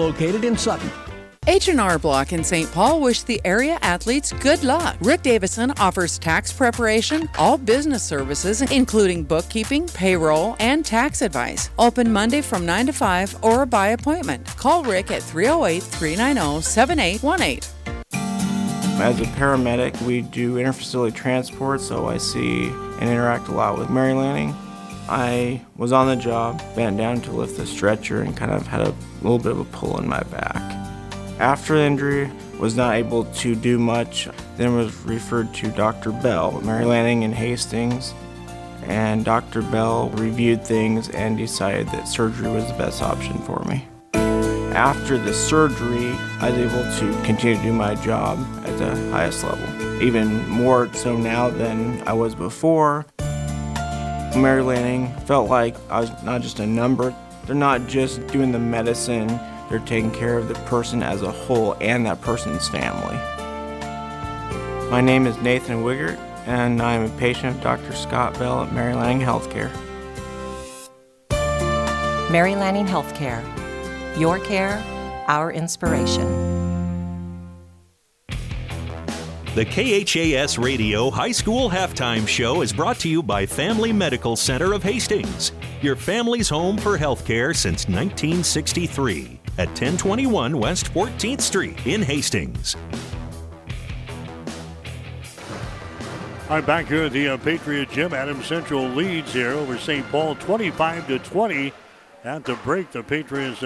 located in Sutton. H&R Block in St. Paul wish the area athletes good luck. Rick Davison offers tax preparation, all business services, including bookkeeping, payroll, and tax advice. Open Monday from 9 to 5 or by appointment. Call Rick at 308-390-7818. As a paramedic, we do interfacility transport, so I see and interact a lot with Mary Lanning. I was on the job, bent down to lift the stretcher, and kind of had a little bit of a pull in my back. After the injury, was not able to do much, then was referred to Dr. Bell at Mary Lanning in Hastings, and Dr. Bell reviewed things and decided that surgery was the best option for me. After the surgery, I was able to continue to do my job at the highest level, even more so now than I was before. Mary Lanning felt like I was not just a number. They're not just doing the medicine, they're taking care of the person as a whole and that person's family. My name is Nathan Wiggert, and I'm a patient of Dr. Scott Bell at Mary Lanning Healthcare. Mary Lanning Healthcare, your care, our inspiration. The KHAS Radio High School Halftime Show is brought to you by Family Medical Center of Hastings, your family's home for healthcare since 1963 at 1021 West 14th Street in Hastings. All right, back here at the Patriot Gym. Adams Central leads here over St. Paul 25-20. At the break, the Patriots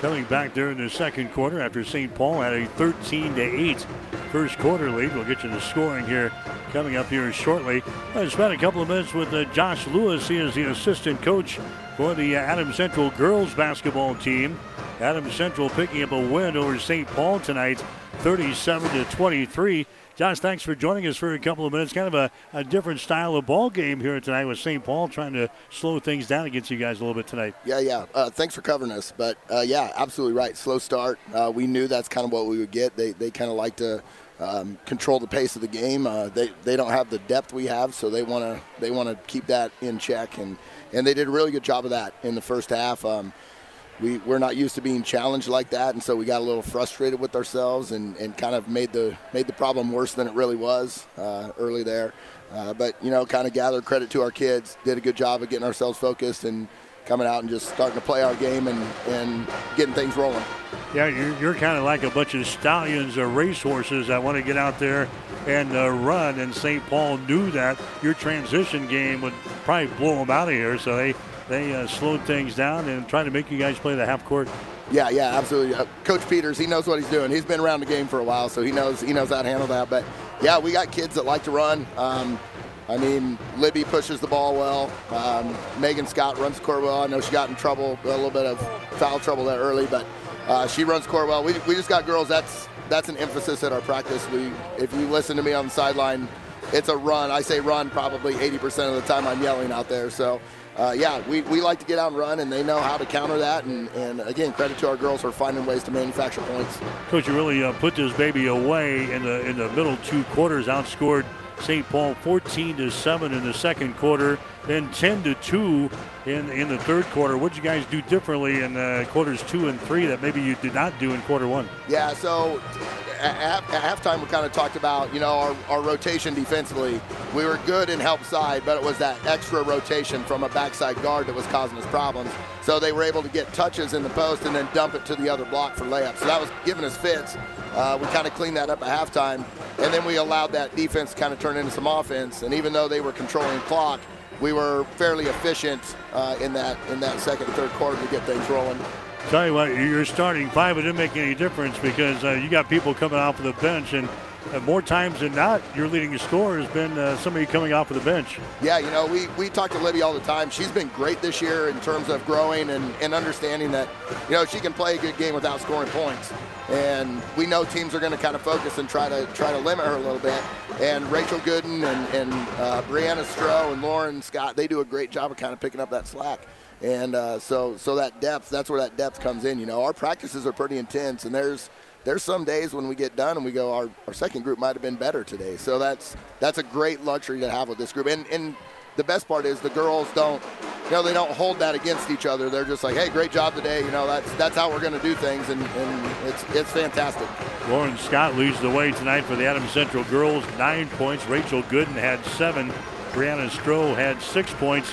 coming back there in the second quarter after St. Paul had a 13-8 first quarter lead. We'll get you the scoring here coming up here shortly. I spent a couple of minutes with Josh Lewis. He is the assistant coach for the Adams Central girls basketball team. Adams Central picking up a win over St. Paul tonight, 37-23. Josh, thanks for joining us for a couple of minutes. Kind of a different style of ball game here tonight with St. Paul trying to slow things down against you guys a little bit tonight. Yeah. Thanks for covering us. But, yeah, absolutely right. Slow start. We knew that's kind of what we would get. They kind of like to control the pace of the game. They don't have the depth we have, so they want to keep that in check. And they did a really good job of that in the first half. We're not used to being challenged like that, and so we got a little frustrated with ourselves and kind of made the problem worse than it really was early there. But, kind of gather credit to our kids, did a good job of getting ourselves focused and coming out and just starting to play our game and getting things rolling. Yeah, you're kind of like a bunch of stallions or racehorses that want to get out there and run, and St. Paul knew that your transition game would probably blow them out of here, so they slowed things down and tried to make you guys play the half court. Yeah, absolutely. Coach Peters, he knows what he's doing. He's been around the game for a while, so he knows how to handle that. But, yeah, we got kids that like to run. Libby pushes the ball well. Megan Scott runs the court well. I know she got in trouble, a little bit of foul trouble there early, but she runs the court well. We just got girls. That's an emphasis at our practice. If you listen to me on the sideline, it's a run. I say run probably 80% of the time I'm yelling out there. So, we like to get out and run, and they know how to counter that. And again, credit to our girls for finding ways to manufacture points. Coach, you really put this baby away in the middle two quarters, outscored St. Paul 14-7 in the second quarter, then 10-2 in the third quarter. What did you guys do differently in quarters 2 and 3 that maybe you did not do in quarter one? Yeah, so at halftime we kind of talked about, our rotation defensively. We were good in help side, but it was that extra rotation from a backside guard that was causing us problems. So they were able to get touches in the post and then dump it to the other block for layups. So that was giving us fits. We kind of cleaned that up at halftime, and then we allowed that defense to kind of turn into some offense. And even though they were controlling clock, we were fairly efficient in that second and third quarter to get things rolling. Tell you what, you're starting five. It didn't make any difference because you got people coming off of the bench, and more times than not, your leading scorer has been somebody coming off of the bench. Yeah, we talk to Libby all the time. She's been great this year in terms of growing and understanding that, she can play a good game without scoring points. And we know teams are going to kind of focus and try to limit her a little bit. And Rachel Gooden and Brianna Stroh and Lauren Scott, they do a great job of kind of picking up that slack. And so that depth, that's where that depth comes in. Our practices are pretty intense, and there's some days when we get done and we go, our second group might have been better today. So that's a great luxury to have with this group. And the best part is the girls don't, they don't hold that against each other. They're just like, hey, great job today. That's how we're going to do things, and it's fantastic. Lauren Scott leads the way tonight for the Adams Central girls, 9 points. Rachel Gooden had 7. Brianna Stroh had 6 points.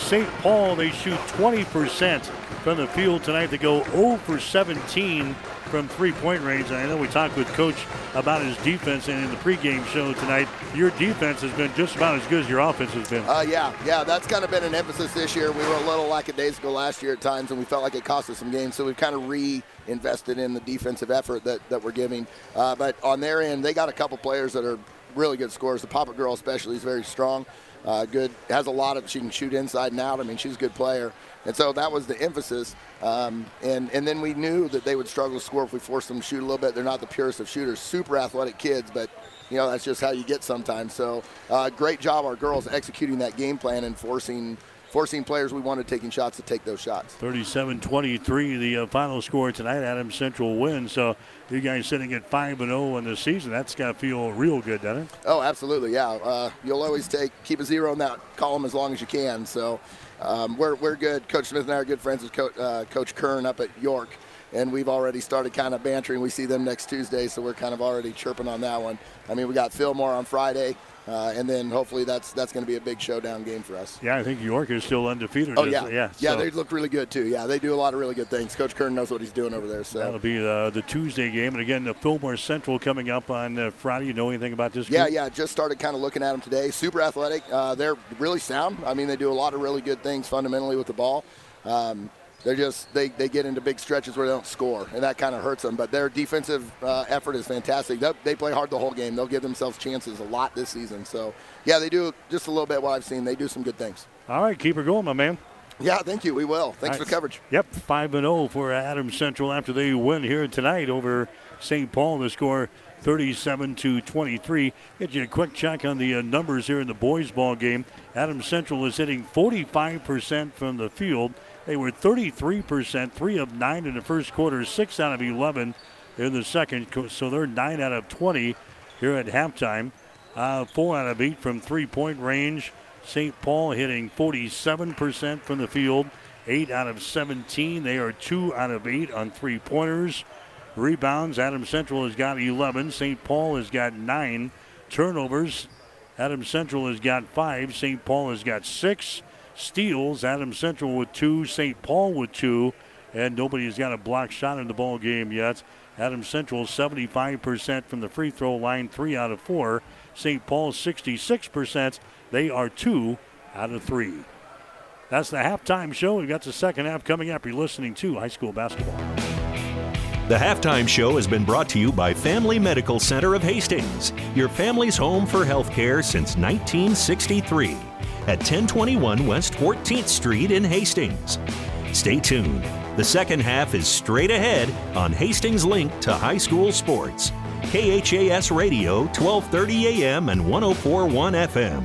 St. Paul, they shoot 20% from the field tonight. They go 0 for 17 from three-point range. And I know we talked with Coach about his defense, and in the pregame show tonight, your defense has been just about as good as your offense has been. Yeah, that's kind of been an emphasis this year. We were a little lackadaisical last year at times, and we felt like it cost us some games, so we've kind of reinvested in the defensive effort that we're giving. But on their end, they got a couple players that are really good scorers. The Papa girl especially is very strong. Good, has a lot of, she can shoot inside and out. I mean, she's a good player. And so that was the emphasis. And then we knew that they would struggle to score if we forced them to shoot a little bit. They're not the purest of shooters, super athletic kids, but, that's just how you get sometimes. So great job, our girls, executing that game plan and forcing players we wanted taking shots to take those shots. 37-23, the final score tonight. Adams Central wins. So you guys sitting at 5-0 in the season. That's got to feel real good, doesn't it? Oh, absolutely, yeah. You'll always keep a zero in that column as long as you can. So we're good. Coach Smith and I are good friends with Coach Kern up at York, and we've already started kind of bantering. We see them next Tuesday, so we're kind of already chirping on that one. I mean, we got Fillmore on Friday. And then hopefully that's going to be a big showdown game for us. Yeah, I think York is still undefeated. Oh, yeah. Yeah, so. They look really good, too. Yeah, they do a lot of really good things. Coach Kern knows what he's doing over there. So that'll be the Tuesday game. And, again, the Fillmore Central coming up on Friday. You know anything about this game? Yeah, just started kind of looking at them today. Super athletic. They're really sound. I mean, they do a lot of really good things fundamentally with the ball. They're just they get into big stretches where they don't score, and that kind of hurts them. But their defensive effort is fantastic. They play hard the whole game. They'll give themselves chances a lot this season. So, yeah, they do just a little bit what I've seen. They do some good things. All right, keep her going, my man. Yeah, thank you. We will. Thanks for the coverage. Yep, 5-0 for Adams Central after they win here tonight over St. Paul to score 37-23. Get you a quick check on the numbers here in the boys' ball game. Adams Central is hitting 45% from the field. They were 33%, 3 of 9 in the first quarter, 6 out of 11 in the second. So they're 9 out of 20 here at halftime. 4 out of 8 from three-point range. St. Paul hitting 47% from the field, 8 out of 17. They are 2 out of 8 on three-pointers. Rebounds, Adams Central has got 11. St. Paul has got 9 turnovers. Adams Central has got 5. St. Paul has got 6. steals. Adams Central with two, St. Paul with two, and nobody's got a block shot in the ball game yet. Adams Central 75% from the free throw line, 3 out of 4. St. Paul 66%. They are 2 out of 3. That's the halftime show. We've got the second half coming up. You're listening to high school basketball. The halftime show has been brought to you by Family Medical Center of Hastings, your family's home for health care since 1963 at 1021 West 14th Street in Hastings. Stay tuned. The second half is straight ahead on Hastings Link to High School Sports. KHAS Radio, 1230 AM and 104.1 FM.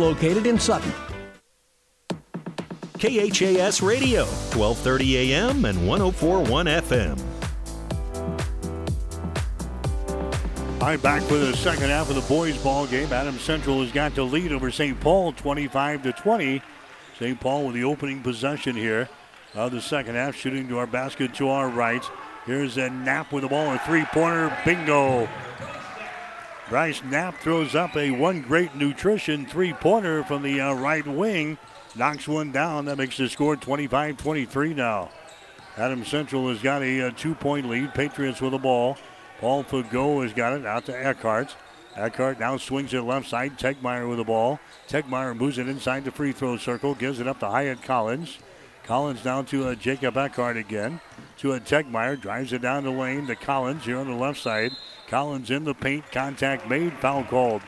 located in Sutton. KHAS Radio, 1230 AM and 104.1 FM. All right, back for the second half of the boys' ball game. Adams Central has got the lead over St. Paul, 25-20. St. Paul with the opening possession here of the second half, shooting to our basket to our right. Here's a Knapp with the ball, a three-pointer, bingo. Bryce Knapp throws up a one great nutrition three-pointer from the right wing. Knocks one down. That makes the score 25-23 now. Adams Central has got a two-point lead. Patriots with the ball. Paul Fougeault has got it out to Eckhart. Eckhart now swings it left side. Tegmeyer with the ball. Tegmeyer moves it inside the free throw circle. Gives it up to Hyatt Collins. Collins down to Jacob Eckhart again. To Tegmeyer. Drives it down the lane to Collins here on the left side. Collins in the paint, contact made, foul called.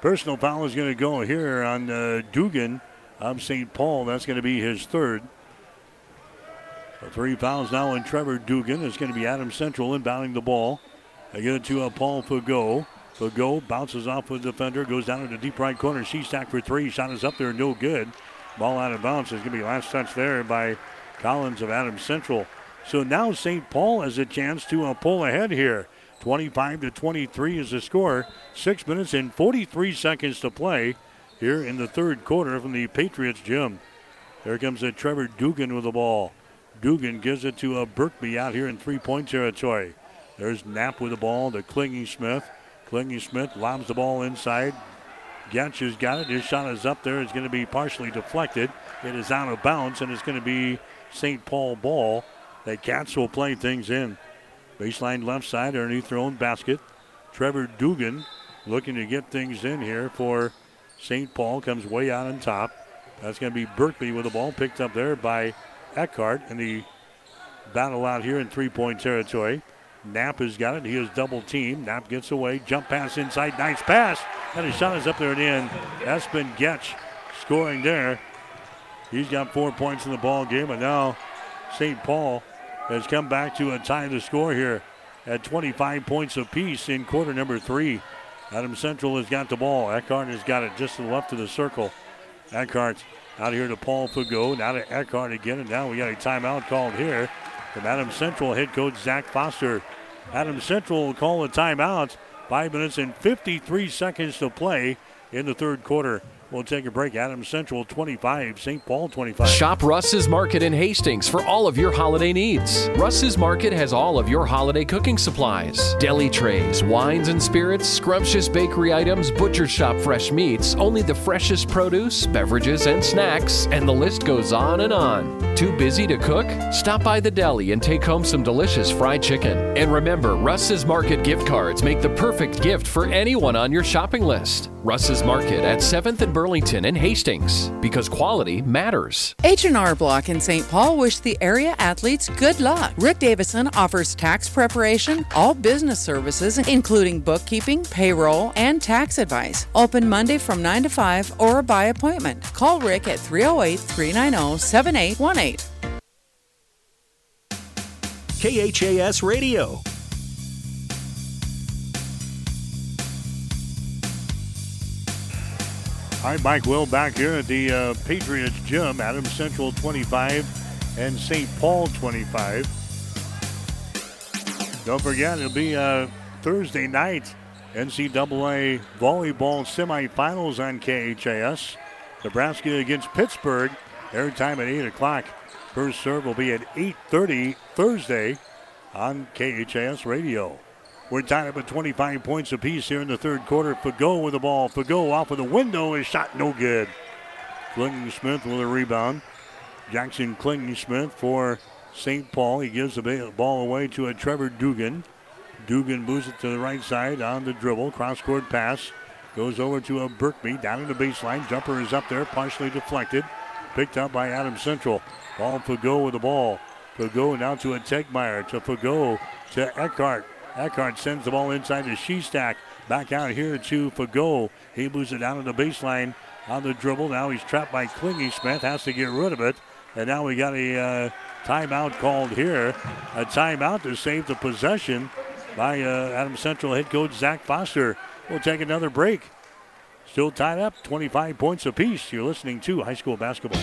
Personal foul is going to go here on Dugan of St. Paul. That's going to be his third. So 3 fouls now on Trevor Dugan. It's going to be Adams Central inbounding the ball. They get it to Paul Fougeault. Fougeault bounces off the defender, goes down into the deep right corner. Shestack for three, shot is up there, no good. Ball out of bounds. It's going to be last touch there by Collins of Adams Central. So now St. Paul has a chance to pull ahead here. 25-23 is the score. 6 minutes and 43 seconds to play here in the third quarter from the Patriots gym. There comes a Trevor Dugan with the ball. Dugan gives it to Berkby out here in three-point territory. There's Knapp with the ball to Klingensmith. Klingensmith lobs the ball inside. Goetsch has got it. His shot is up there. It's going to be partially deflected. It is out of bounds, and it's going to be St. Paul ball. The Cats will play things in. Baseline left side underneath their own basket. Trevor Dugan looking to get things in here for St. Paul. Comes way out on top. That's going to be Berkby with the ball picked up there by Eckhart in the battle out here in three-point territory. Knapp has got it. He is double-teamed. Knapp gets away. Jump pass inside. Nice pass. And his shot is up there and in. Espen Goetsch scoring there. He's got 4 points in the ball game, and now St. Paul has come back to a tie to score here at 25 points apiece in quarter number 3. Adams Central has got the ball. Eckhart has got it just to the left of the circle. Eckhart out here to Paul Fougeault. Now to Eckhart again, and now we got a timeout called here from Adams Central head coach Zach Foster. Adams Central will call a timeout. 5 minutes and 53 seconds to play in the third quarter. We'll take a break. Adams Central 25, St. Paul 25. Shop Russ's Market in Hastings for all of your holiday needs. Russ's Market has all of your holiday cooking supplies. Deli trays, wines and spirits, scrumptious bakery items, butcher shop fresh meats, only the freshest produce, beverages and snacks, and the list goes on and on. Too busy to cook? Stop by the deli and take home some delicious fried chicken. And remember, Russ's Market gift cards make the perfect gift for anyone on your shopping list. Russ's Market at 7th and Burlington and Hastings, because quality matters. H&R Block in St. Paul wish the area athletes good luck. Rick Davison offers tax preparation, all business services, including bookkeeping, payroll, and tax advice. Open Monday from 9 to 5 or by appointment. Call Rick at 308-390-7818. KHAS Radio. All right, Mike Will back here at the Patriots Gym. Adams Central 25 and St. Paul 25. Don't forget, it'll be Thursday night NCAA volleyball semifinals on KHAS. Nebraska against Pittsburgh. Airtime at 8 o'clock. First serve will be at 8:30 Thursday on KHAS Radio. We're tied up at 25 points apiece here in the third quarter. Fougeault with the ball. Fougeault off of the window. His shot no good. Klingensmith with a rebound. Jackson Klingensmith for St. Paul. He gives the ball away to a Trevor Dugan. Dugan moves it to the right side on the dribble. Cross-court pass. Goes over to a Berkby down in the baseline. Jumper is up there. Partially deflected. Picked up by Adams Central. Paul Fougeault with the ball. Fougeault now to a Tegmeyer. To Fougeault. To Eckhart. Eckhart sends the ball inside to Shestack. Back out here to Fougeault. He moves it down to the baseline on the dribble. Now he's trapped by Klingensmith. Has to get rid of it. And now we got a timeout called here. A timeout to save the possession by Adams Central head coach Zach Foster. We'll take another break. Still tied up, 25 points apiece. You're listening to High School Basketball.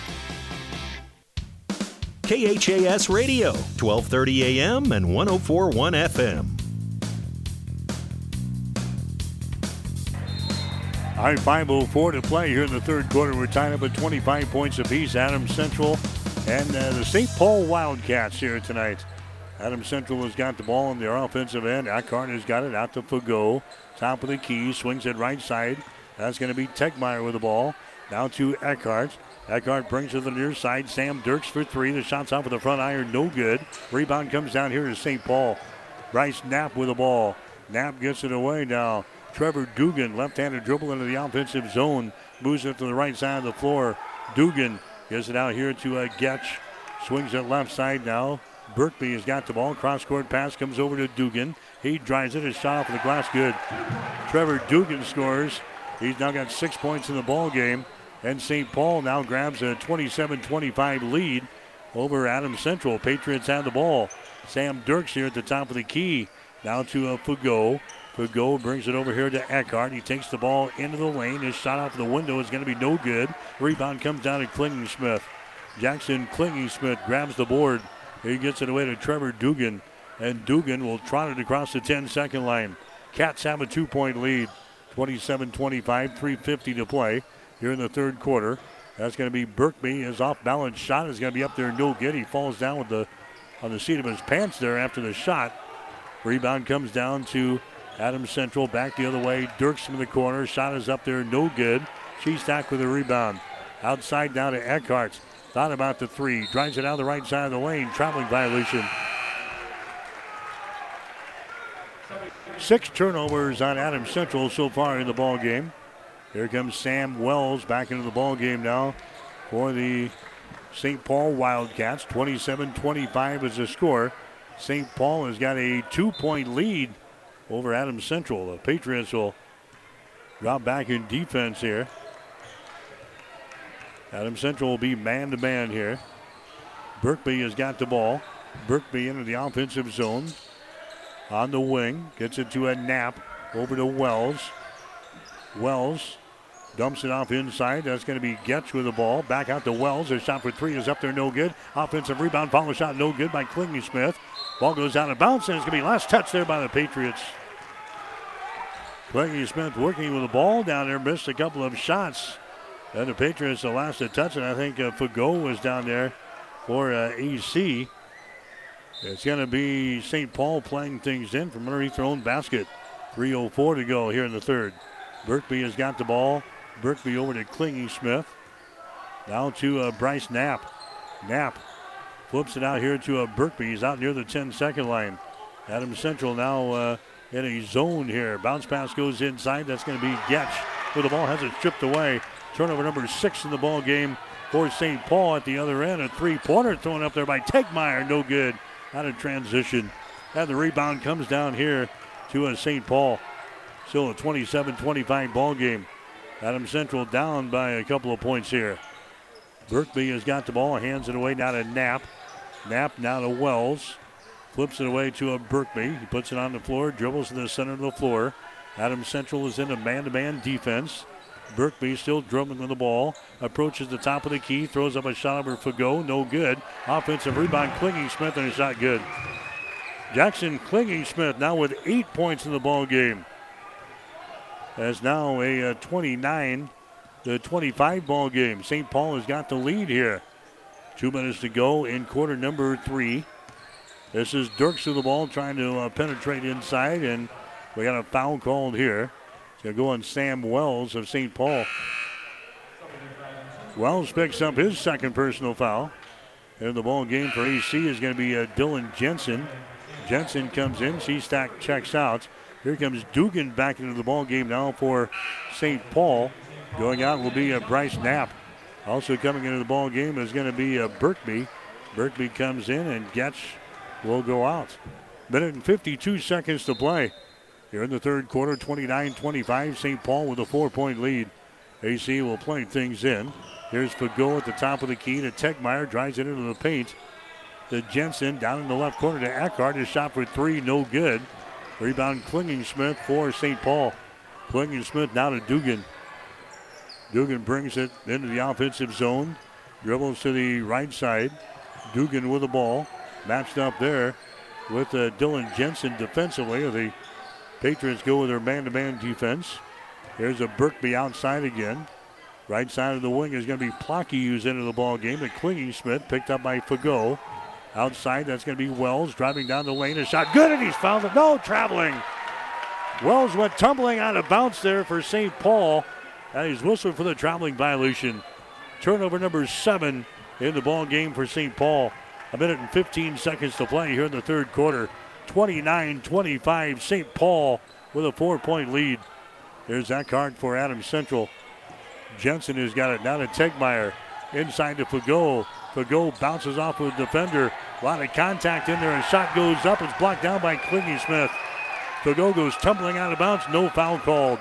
KHAS Radio, 12:30 a.m. and 104.1 FM. All right, 5:04 to play here in the third quarter. We're tied up at 25 points apiece. Adams Central and the St. Paul Wildcats here tonight. Adams Central has got the ball on their offensive end. Eckhart has got it out to Fougeault. Top of the key, swings it right side. That's going to be Tegmeyer with the ball. Now to Eckhart. Eckhart brings to the near side. Sam Dirks for three. The shot's off of the front iron. No good. Rebound comes down here to St. Paul. Bryce Knapp with the ball. Knapp gets it away now. Trevor Dugan, left-handed dribble into the offensive zone. Moves it to the right side of the floor. Dugan gets it out here to Goetsch. Swings it left side now. Berkby has got the ball. Cross-court pass comes over to Dugan. He drives it. His shot off of the glass. Good. Trevor Dugan scores. He's now got 6 points in the ball game. And St. Paul now grabs a 27-25 lead over Adams Central. Patriots have the ball. Sam Dirks here at the top of the key. Now to Fougeault. Fougeault brings it over here to Eckhart. He takes the ball into the lane. His shot off the window is going to be no good. Rebound comes down to Klingensmith. Jackson Klingensmith grabs the board. He gets it away to Trevor Dugan. And Dugan will trot it across the 10-second line. Cats have a 2-point lead. 27-25, 3:50 to play here in the third quarter. That's going to be Berkby. His off-balance shot is going to be up there, no good. He falls down with the on the seat of his pants there after the shot. Rebound comes down to Adams Central. Back the other way. Dirks from the corner. Shot is up there, no good. Shestack with a rebound. Outside down to Eckhart. Thought about the three. Drives it out the right side of the lane. Traveling violation. 6 turnovers on Adams Central so far in the ball game. Here comes Sam Wells back into the ball game now for the St. Paul Wildcats. 27-25 is the score. St. Paul has got a 2-point lead over Adams Central. The Patriots will drop back in defense here. Adams Central will be man-to-man here. Berkby has got the ball. Berkby into the offensive zone. On the wing. Gets it to a Knapp. Over to Wells. Wells dumps it off inside. That's going to be Goetsch with the ball. Back out to Wells. His shot for three is up there, no good. Offensive rebound, follow shot, no good by Klingensmith. Ball goes out of bounds, and it's going to be last touch there by the Patriots. Klingensmith working with the ball down there, missed a couple of shots. And the Patriots, the last to touch it. I think Fougeault was down there for EC. It's going to be St. Paul playing things in from underneath their own basket. 3:04 to go here in the third. Berkby has got the ball. Berkby over to Klingensmith. Now to Bryce Knapp. Knapp flips it out here to Berkby. He's out near the 10-second line. Adams Central now in a zone here. Bounce pass goes inside. That's going to be Goetsch. But the ball has it stripped away. Turnover number 6 in the ball game for St. Paul at the other end. A three-pointer thrown up there by Tegmeyer. No good. Out of transition. And the rebound comes down here to St. Paul. Still a 27-25 ball game. Adams Central down by a couple of points here. Berkby has got the ball, hands it away now to Knapp. Knapp now to Wells. Flips it away to a Berkby. He puts it on the floor, dribbles to the center of the floor. Adams Central is in a man-to-man defense. Berkby still drumming with the ball. Approaches the top of the key, throws up a shot over Fougeault. No good. Offensive rebound, Klingensmith, and it's not good. Jackson Klingensmith now with 8 points in the ball game. As now a 29-25 ball game. St. Paul has got the lead here. 2 minutes to go in quarter number 3. This is Dirks with the ball trying to penetrate inside, and we got a foul called here. It's going to go on Sam Wells of St. Paul. Wells picks up his second personal foul. And the ball game for AC is going to be Dylan Jansen. Jensen comes in. Shestack checks out. Here comes Dugan back into the ball game now for St. Paul. Going out will be Bryce Knapp. Also coming into the ball game is going to be Berkby. Berkby comes in and Goetsch will go out. Minute and 52 seconds to play. Here in the third quarter, 29-25. St. Paul with a 4-point lead. AC will play things in. Here's Fougeault at the top of the key to Tegmeyer. Drives it into the paint. To Jensen down in the left corner to Eckhart. His shot for three, no good. Rebound Klingensmith for St. Paul. Klingensmith now to Dugan. Dugan brings it into the offensive zone. Dribbles to the right side. Dugan with the ball. Matched up there with Dylan Jansen defensively. The Patriots go with their man-to-man defense. Here's a Berkby outside again. Right side of the wing is going to be Plocky, who's into the ball game. And Klingensmith picked up by Fougeault. Outside, that's going to be Wells driving down the lane. A shot, good, and he's fouled it. No, traveling. Wells went tumbling out of bounds there for St. Paul. And he's whistled for the traveling violation. Turnover number 7 in the ball game for St. Paul. A minute and 15 seconds to play here in the third quarter. 29-25, St. Paul with a 4-point lead. There's Eckhart for Adams Central. Jensen has got it now to Tegmeyer. Inside to Fougeault. Fougeault bounces off of the defender. A lot of contact in there. A shot goes up. It's blocked down by Klingensmith. Fougeault goes tumbling out of bounds. No foul called.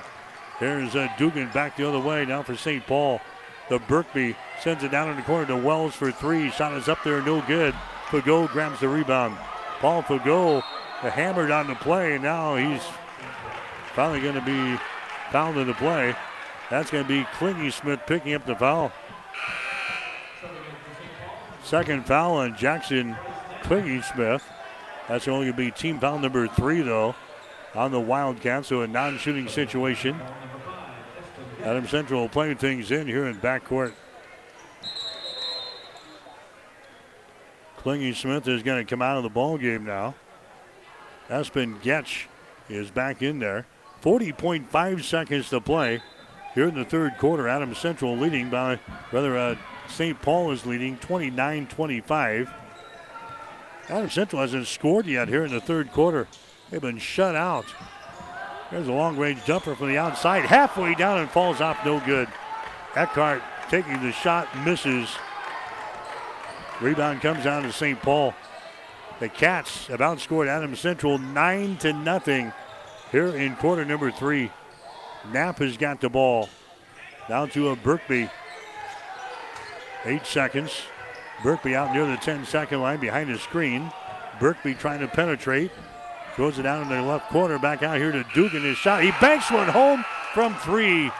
Here's Dugan back the other way now for St. Paul. The Berkby sends it down in the corner to Wells for three. Shot is up there. No good. Fougeault grabs the rebound. Paul Fougeault hammered on the play. Now he's finally going to be fouled in the play. That's going to be Klingensmith picking up the foul. Second foul on Jackson Klingensmith. That's only going to be team foul number 3, though, on the Wildcats, so a non-shooting situation. Adams Central playing things in here in backcourt. Klingensmith is going to come out of the ballgame now. Espen Goetsch is back in there. 40.5 seconds to play here in the third quarter. Adams Central leading by, St. Paul is leading 29-25. Adams Central hasn't scored yet here in the third quarter. They've been shut out. There's a long-range jumper from the outside. Halfway down and falls off, no good. Eckhart taking the shot, misses. Rebound comes down to St. Paul. The Cats have outscored Adams Central 9-0 here in quarter number 3. Knapp has got the ball. Down to a Berkby. 8 seconds. Berkby out near the 10-second line behind the screen. Berkby trying to penetrate. Throws it down in the left corner. Back out here to Dugan. His shot. He banks one home from 3.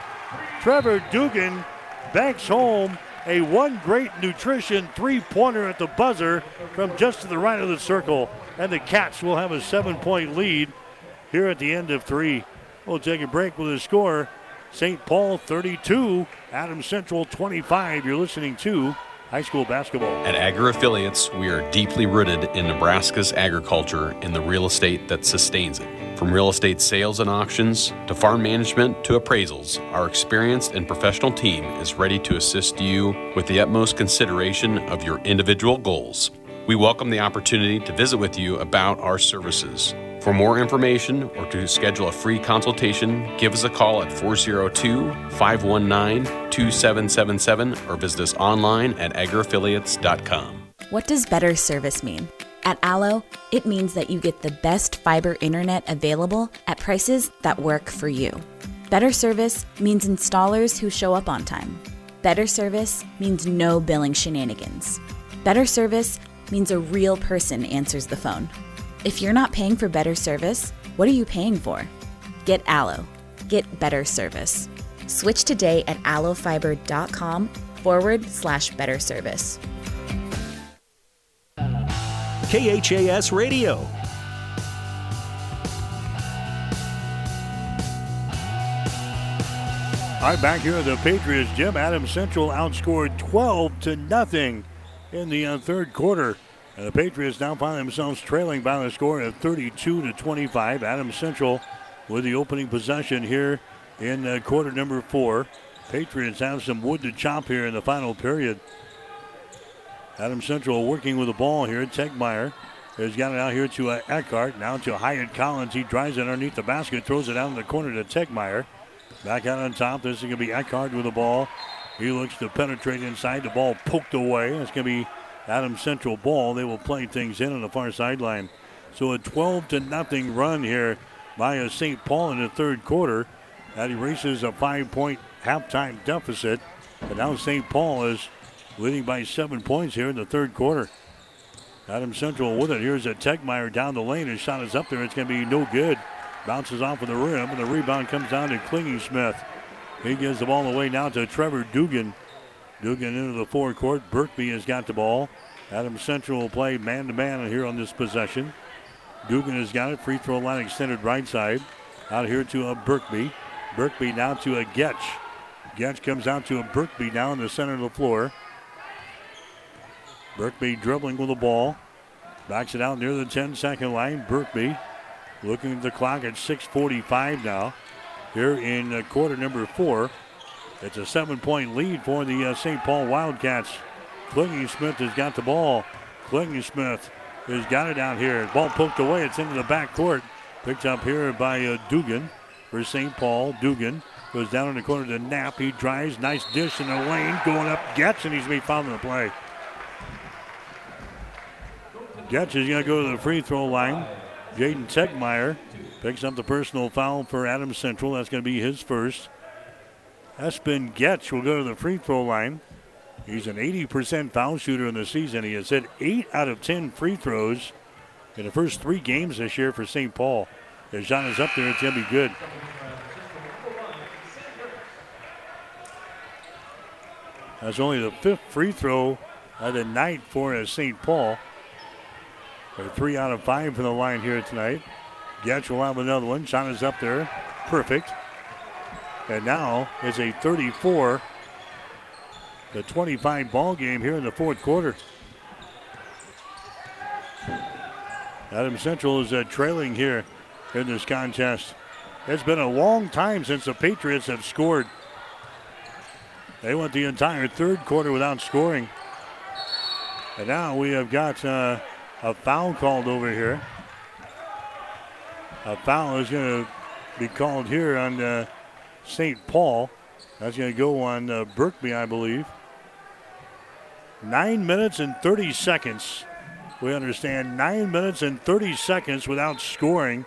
Trevor Dugan banks home a one great nutrition three-pointer at the buzzer from just to the right of the circle. And the Cats will have a 7-point lead here at the end of 3. We'll take a break with a score. St. Paul 32, Adams Central 25. You're listening to High School Basketball. At Agri Affiliates, we are deeply rooted in Nebraska's agriculture and the real estate that sustains it. From real estate sales and auctions to farm management to appraisals, our experienced and professional team is ready to assist you with the utmost consideration of your individual goals. We welcome the opportunity to visit with you about our services. For more information or to schedule a free consultation, give us a call at 402-519-2777 or visit us online at agriaffiliates.com. What does better service mean? At Allo, it means that you get the best fiber internet available at prices that work for you. Better service means installers who show up on time. Better service means no billing shenanigans. Better service means a real person answers the phone. If you're not paying for better service, what are you paying for? Get Allo. Get better service. Switch today at allofiber.com/better service. KHAS Radio. All right, back here at the Patriots, Jim. Adams Central outscored 12-0 in the third quarter. And the Patriots now find themselves trailing by the score of 32-25. Adams Central with the opening possession here in quarter number 4. Patriots have some wood to chop here in the final period. Adams Central working with the ball here. Tegmeyer has got it out here to Eckhart. Now to Hyatt Collins. He drives it underneath the basket, throws it out in the corner to Tegmeyer. Back out on top. This is going to be Eckhart with the ball. He looks to penetrate inside. The ball poked away. It's going to be Adams Central ball. They will play things in on the far sideline. So a 12-0 run here by St. Paul in the third quarter. That erases a 5-point halftime deficit. And now St. Paul is leading by 7 points here in the third quarter. Adams Central with it. Here's a Tegmeyer down the lane. His shot is up there. It's going to be no good. Bounces off of the rim, and the rebound comes down to Klingensmith. He gives the ball away now to Trevor Dugan. Dugan into the forecourt. Berkby has got the ball. Adams Central will play man-to-man here on this possession. Dugan has got it. Free throw line extended right side. Out here to a Berkby. Berkby now to a Goetsch. Goetsch comes out to a Berkby now in the center of the floor. Berkby dribbling with the ball. Backs it out near the 10-second line. Berkby looking at the clock at 6:45 now. Here in quarter number 4. It's a 7-point lead for the St. Paul Wildcats. Klingensmith has got the ball. Klingensmith has got it out here. Ball poked away. It's into the backcourt. Picked up here by Dugan for St. Paul. Dugan goes down in the corner to Knapp. He drives. Nice dish in the lane. Going up Goetsch, and he's going to be fouled in the play. Goetsch is going to go to the free throw line. Jaden Tegmeyer picks up the personal foul for Adams Central. That's going to be his first. Espen Goetsch will go to the free throw line. He's an 80% foul shooter in the season. He has hit 8 out of 10 free throws in the first 3 games this year for St. Paul. His shot is up there. It's going to be good. That's only the 5th free throw of the night for St. Paul. They're 3 out of 5 from the line here tonight. Goetsch will have another one. Shot is up there. Perfect. And now it's a 34-25 ball game here in the fourth quarter. Adams Central is trailing here in this contest. It's been a long time since the Patriots have scored. They went the entire third quarter without scoring. And now we have got a foul called over here. A foul is going to be called here on St. Paul. That's going to go on Berkby, I believe. 9 minutes and 30 seconds. We understand 9 minutes and 30 seconds without scoring.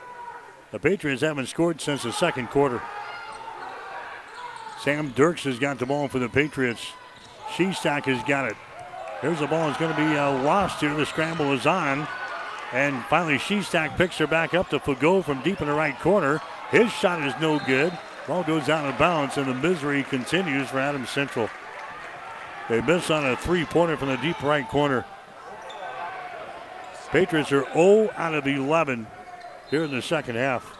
The Patriots haven't scored since the second quarter. Sam Dirks has got the ball for the Patriots. Shestack has got it. Here's the ball. It's going to be lost here. The scramble is on. And finally, Shestack picks her back up to Fougeault from deep in the right corner. His shot is no good. Ball goes out of bounds, and the misery continues for Adams Central. They miss on a three-pointer from the deep right corner. Patriots are 0 out of 11 here in the second half.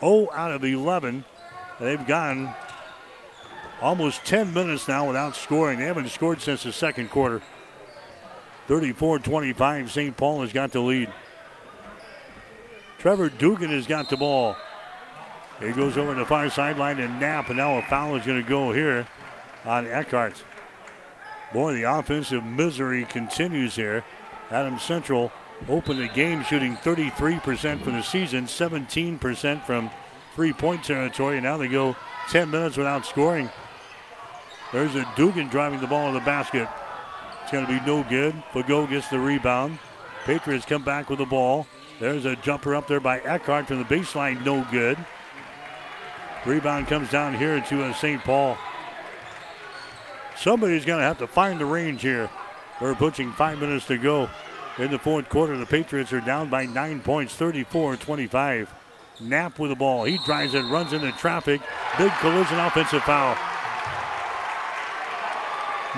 0 out of 11. They've gone almost 10 minutes now without scoring. They haven't scored since the second quarter. 34-25, St. Paul has got the lead. Trevor Dugan has got the ball. He goes over to the far sideline and Knapp, and now a foul is going to go here on Eckhart. Boy, the offensive misery continues here. Adams Central opened the game shooting 33% from the season, 17% from three-point territory, and now they go 10 minutes without scoring. There's a Dugan driving the ball to the basket. It's going to be no good. Fougeault gets the rebound. Patriots come back with the ball. There's a jumper up there by Eckhart from the baseline, no good. Rebound comes down here to St. Paul. Somebody's going to have to find the range here. We're pushing 5 minutes to go in the fourth quarter. The Patriots are down by 9 points, 34-25. Knapp with the ball. He drives and runs into traffic. Big collision, offensive foul.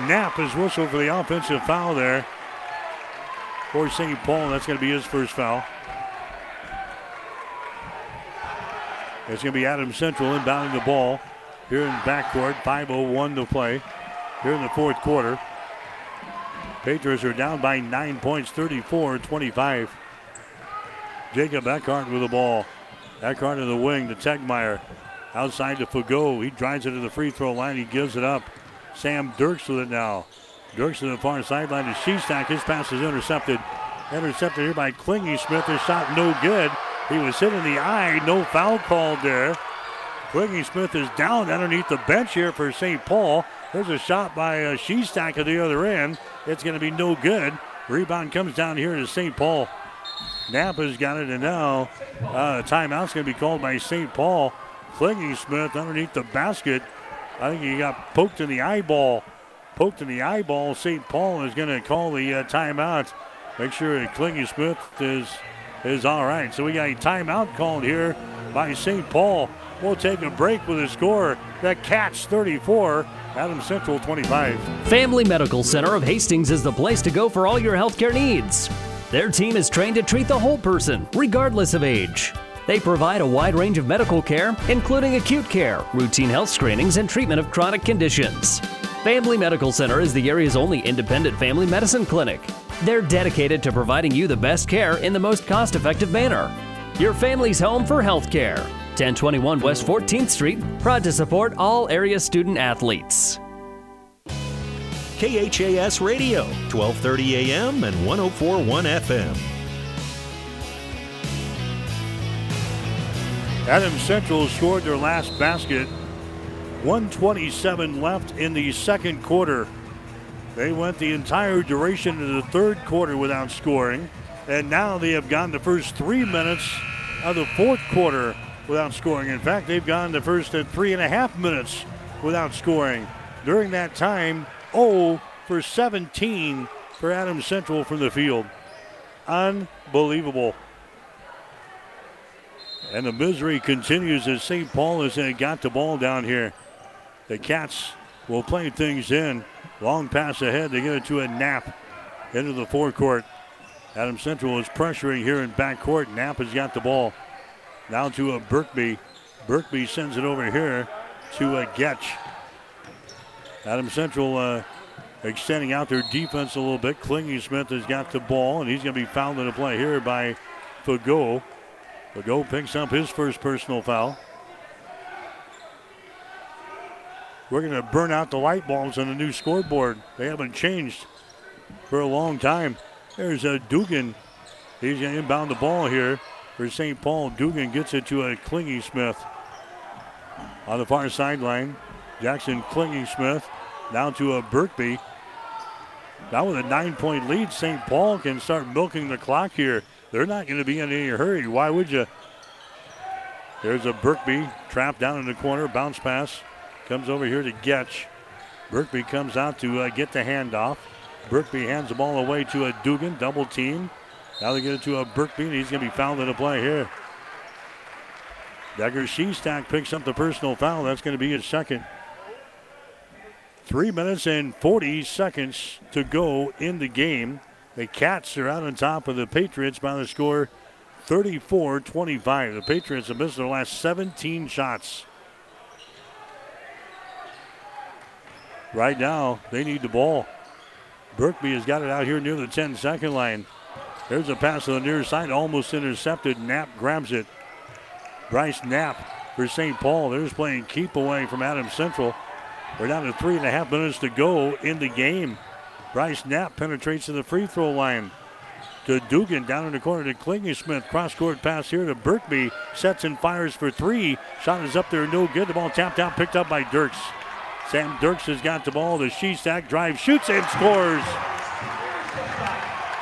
Knapp is whistled for the offensive foul there for St. Paul. That's going to be his first foul. It's going to be Adams Central inbounding the ball here in backcourt. 5:01 to play here in the fourth quarter. Patriots are down by 9 points, 34-25. Jacob Eckhart with the ball. Eckhart in the wing to Tegmeyer. Outside to Fougeault. He drives it to the free throw line. He gives it up. Sam Dirks with it now. Dirks to the far sideline to Shestack. His pass is intercepted. Intercepted here by Klingensmith. His shot no good. He was hit in the eye. No foul called there. Klingensmith is down underneath the bench here for St. Paul. There's a shot by Shestack at the other end. It's going to be no good. Rebound comes down here to St. Paul. Knapp has got it, and now timeout's going to be called by St. Paul. Klingensmith underneath the basket. I think he got poked in the eyeball. Poked in the eyeball. St. Paul is going to call the timeout. Make sure that Klingensmith is all right. So we got a timeout called here by St. Paul. We'll take a break with a score. The Cats 34, Adams Central 25. Family Medical Center of Hastings is the place to go for all your healthcare needs. Their team is trained to treat the whole person, regardless of age. They provide a wide range of medical care, including acute care, routine health screenings, and treatment of chronic conditions. Family Medical Center is the area's only independent family medicine clinic. They're dedicated to providing you the best care in the most cost-effective manner. Your family's home for health care. 1021 West 14th Street, proud to support all area student athletes. KHAS Radio, 1230 AM and 104.1 FM. Adams Central scored their last basket. 1:27 left in the second quarter. They went the entire duration of the third quarter without scoring, and now they have gone the first 3 minutes of the fourth quarter without scoring. In fact, they've gone the first 3.5 minutes without scoring. During that time, 0 for 17 for Adams Central from the field. Unbelievable. And the misery continues as St. Paul has got the ball down here. The Cats will play things in. Long pass ahead. They get it to a Knapp into the forecourt. Adams Central is pressuring here in backcourt. Knapp has got the ball. Now to a Berkby. Berkby sends it over here to a Goetsch. Adams Central extending out their defense a little bit. Klingensmith has got the ball, and he's going to be fouled in the play here by Fougeault. Fougeault picks up his first personal foul. We're going to burn out the light bulbs on the new scoreboard. They haven't changed for a long time. There's a Dugan. He's going to inbound the ball here for St. Paul. Dugan gets it to a Klingensmith. On the far sideline, Jackson Klingensmith down to a Berkby. Now with a 9-point lead, St. Paul can start milking the clock here. They're not going to be in any hurry. Why would you? There's a Berkby trapped down in the corner. Bounce pass comes over here to Goetsch. Berkby comes out to get the handoff. Berkby hands the ball away to a Dugan. Double team. Now they get it to a Berkby, and he's going to be fouled in the play here. Decker Shestack picks up the personal foul. That's going to be his second. 3 minutes and 40 seconds to go in the game. The Cats are out on top of the Patriots by the score 34-25. The Patriots have missed their last 17 shots. Right now, they need the ball. Berkby has got it out here near the 10-second line. There's a pass to the near side, almost intercepted. Knapp grabs it. Bryce Knapp for St. Paul. There's playing keep away from Adams Central. We're down to 3.5 minutes to go in the game. Bryce Knapp penetrates to the free throw line. to Dugan down in the corner to Klingensmith. Cross-court pass here to Berkby. Sets and fires for three. Shot is up there, no good. The ball tapped out, picked up by Dirks. Sam Dirks has got the ball. The Shestack drive, shoots and scores.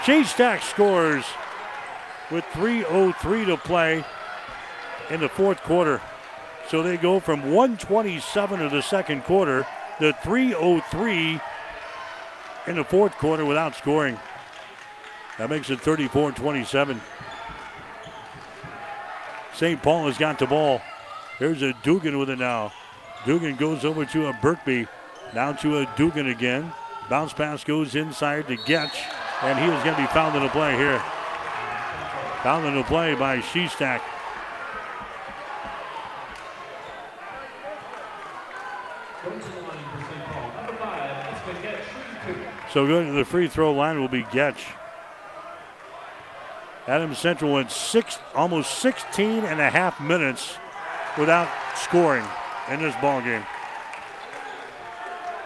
Shestack scores with 3:03 to play in the fourth quarter. So they go from 127 of the second quarter to 3:03 in the fourth quarter without scoring. That makes it 34-27. St. Paul has got the ball. Here's a Dugan with it now. Dugan goes over to a Berkby. Now to a Dugan again. Bounce pass goes inside to Goetsch. And he is going to be fouled in the play here. Fouled in the play by Shestack. So going to the free throw line will be Goetsch. Adams Central went almost 16 and a half minutes without scoring in this ball game.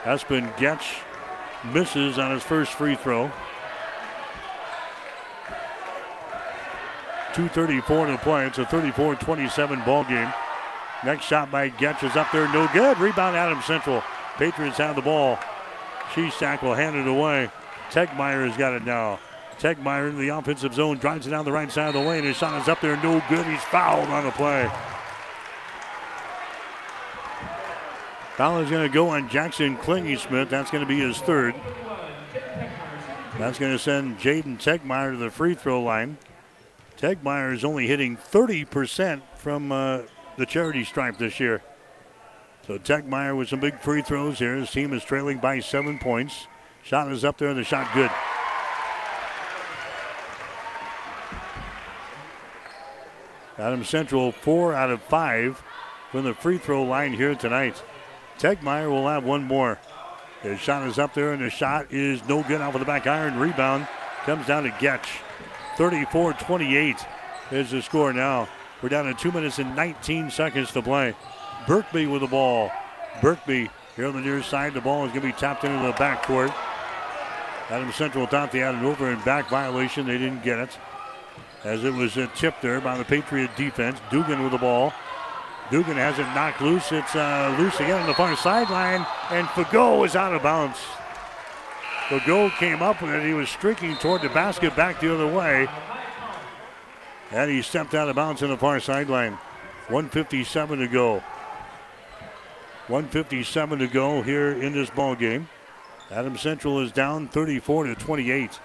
Espen Goetsch misses on his first free throw. 2:34 to play. It's a 34-27 ball game. Next shot by Goetsch is up there, no good. Rebound Adams Central. Patriots have the ball. Shestack will hand it away. Tegmeyer has got it now. Tegmeyer in the offensive zone, drives it down the right side of the lane. His shot is up there, no good. He's fouled on the play. Foul is going to go on Jackson Klingensmith. That's going to be his third. That's going to send Jaden Tegmeyer to the free throw line. Tegmeyer is only hitting 30% from the charity stripe this year. So Tegmeyer with some big free throws here. His team is trailing by 7 points. Shot is up there, and the shot good. Adams Central 4 out of 5 from the free throw line here tonight. Tegmeyer will have one more. His shot is up there, and the shot is no good. Out with the back iron. Rebound comes down to Goetsch. 34-28 is the score now. We're down to 2 minutes and 19 seconds to play. Berkby with the ball. Berkby here on the near side. The ball is going to be tapped into the backcourt. Adams Central thought they had an over and back violation. They didn't get it, as it was tipped there by the Patriot defense. Dugan with the ball. Dugan has it knocked loose. It's loose again on the far sideline, and Fougeault is out of bounds. Fougeault came up with it. He was streaking toward the basket back the other way, and he stepped out of bounds on the far sideline. 1:57 to go. 1:57 to go here in this ball game. Adams Central is down 34-28.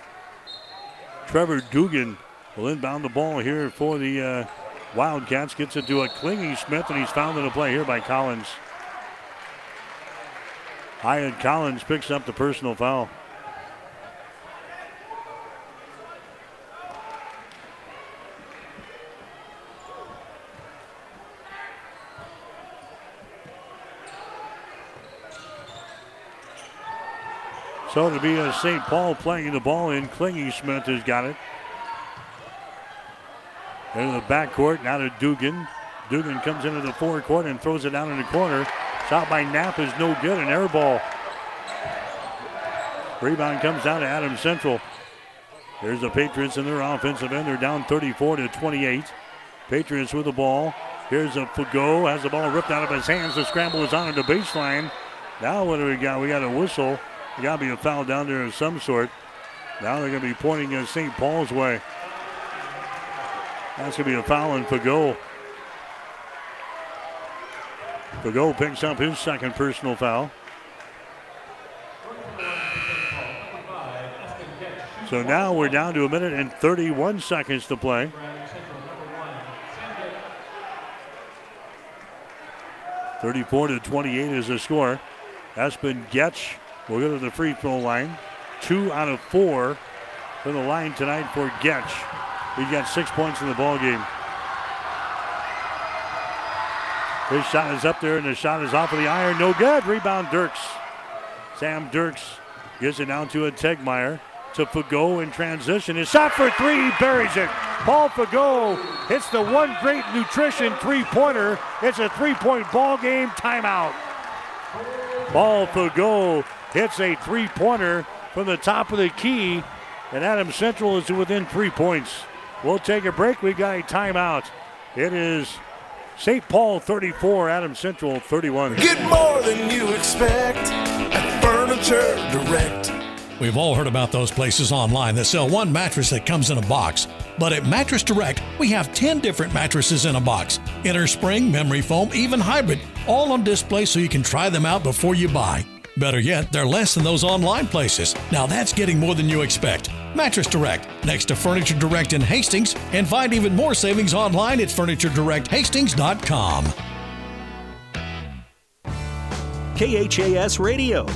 Trevor Dugan will inbound the ball here for the Wildcats. Gets it to a Klingensmith, and he's fouled in a play here by Collins. Hyatt Collins picks up the personal foul. So it'll be a St. Paul playing the ball, and Klingensmith has got it. Into the backcourt, now to Dugan. Dugan comes into the forecourt and throws it down in the corner. Shot by Knapp is no good, an air ball. Rebound comes down to Adams Central. There's the Patriots in their offensive end. They're down 34-28. Patriots with the ball. Here's a Fougeault, has the ball ripped out of his hands. The scramble is on at the baseline. Now what do we got? We got a whistle. There's got to be a foul down there of some sort. Now they're going to be pointing at St. Paul's way. That's going to be a foul on Fougeault. Fougeault picks up his second personal foul. So now we're down to a minute and 31 seconds to play. Central, 34-28 is the score. Espen Goetsch will go to the free throw line. 2 out of 4 from the line tonight for Goetsch. He's got 6 points in the ball game. His shot is up there, and the shot is off of the iron. No good. Rebound Dirks. Sam Dirks gives it down to a Tegmeyer. To Fougeault in transition. His shot for three, buries it. Paul Fougeault hits the one great nutrition three-pointer. It's a three-point ball game. Timeout. Paul Fougeault hits a three-pointer from the top of the key. and Adams Central is within 3 points. We'll take a break. We've got a timeout. It is St. Paul 34, Adams Central 31. Get more than you expect at Furniture Direct. We've all heard about those places online that sell one mattress that comes in a box. But at Mattress Direct, we have 10 different mattresses in a box. Innerspring, memory foam, even hybrid, all on display so you can try them out before you buy. Better yet, they're less than those online places. Now that's getting more than you expect. Mattress Direct, next to Furniture Direct in Hastings, and find even more savings online at FurnitureDirectHastings.com. KHAS Radio.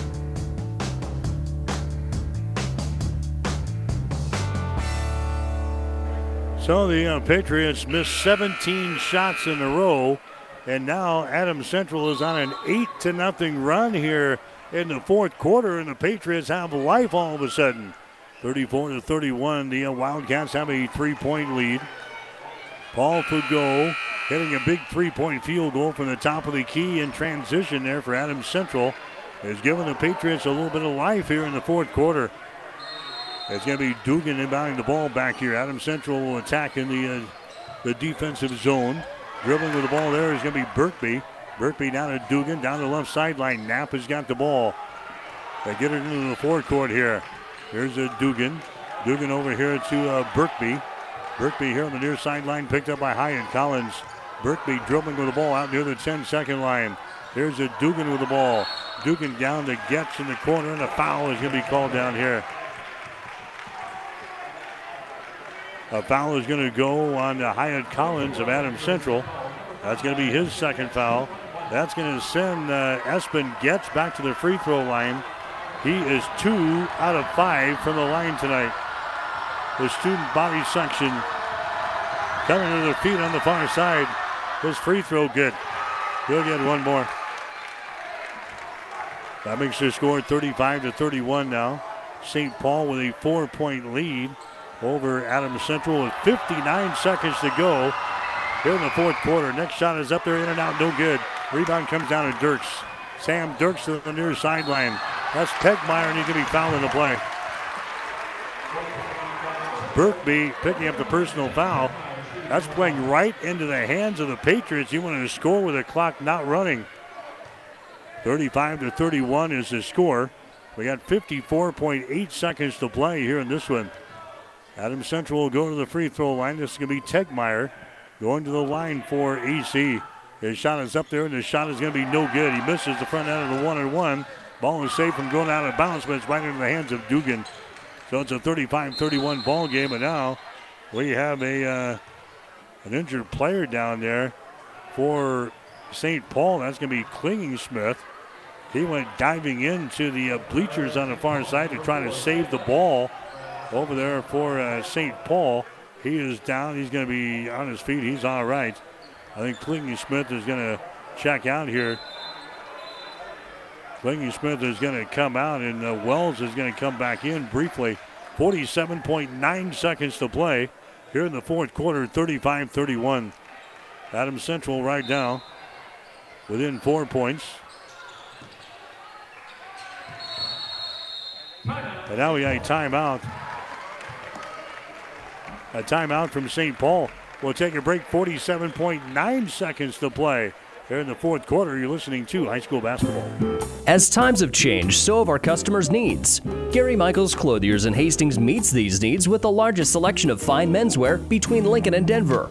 So the Patriots missed 17 shots in a row, and now Adams Central is on an 8-0 run here in the fourth quarter, and the Patriots have life all of a sudden. 34-31, the Wildcats have a three-point lead. Paul Fougeault hitting a big three-point field goal from the top of the key in transition there for Adams Central. Has given the Patriots a little bit of life here in the fourth quarter. It's going to be Dugan inbounding the ball back here. Adams Central will attack in the defensive zone. Dribbling with the ball there is going to be Berkby. Berkby down to Dugan, down the left sideline. Knapp has got the ball. They get it into the forecourt here. Here's a Dugan. Dugan over here to Berkby. Berkby here on the near sideline, picked up by Hyatt Collins. Berkby dribbling with the ball out near the 10-second line. Here's a Dugan with the ball. Dugan down to Goetsch in the corner, and a foul is going to be called down here. A foul is going to go on to Hyatt Collins of Adams Central. That's going to be his second foul. That's going to send Espen Goetsch back to the free throw line. He is 2 out of 5 from the line tonight. The student body section coming to their feet on the far side. His free throw good. He'll get one more. That makes the score 35-31 now. St. Paul with a 4-point lead over Adams Central with 59 seconds to go here in the fourth quarter. Next shot is up there, in and out, no good. Rebound comes down to Dirks. Sam Dirks to the near sideline. That's Tegmeyer, and he's going to be fouled in the play. Berkby picking up the personal foul. That's playing right into the hands of the Patriots. He wanted to score with the clock not running. 35-31 is the score. We got 54.8 seconds to play here in this one. Adams Central will go to the free throw line. This is going to be Tegmeyer going to the line for EC. His shot is up there, and his shot is going to be no good. He misses the front end of the 1-on-1. Ball is safe from going out of bounds, but it's right into the hands of Dugan. So it's a 35-31 ball game, and now we have an injured player down there for St. Paul. That's going to be Klingensmith. He went diving into the bleachers on the far side to try to save the ball over there for St. Paul. He is down. He's going to be on his feet. He's all right. I think Klingensmith is going to check out here. Klingensmith is going to come out, and Wells is going to come back in briefly. 47.9 seconds to play here in the fourth quarter, 35-31. Adams Central right now within 4 points. And now we got a timeout. A timeout from St. Paul. We'll take a break. 47.9 seconds to play here in the fourth quarter. You're listening to High School Basketball. As times have changed, so have our customers' needs. Gary Michaels Clothiers in Hastings meets these needs with the largest selection of fine menswear between Lincoln and Denver.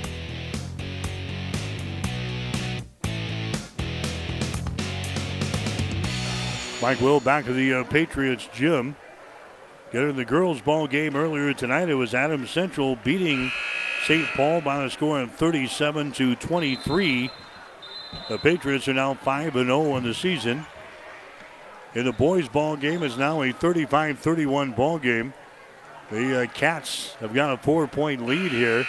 Mike Will back to the Patriots gym. Getting the girls' ball game earlier tonight, it was Adams Central beating St. Paul by a score of 37-23. The Patriots are now 5-0 on the season. In the boys' ball game, is now a 35-31 ball game. The Cats have got a 4-point lead here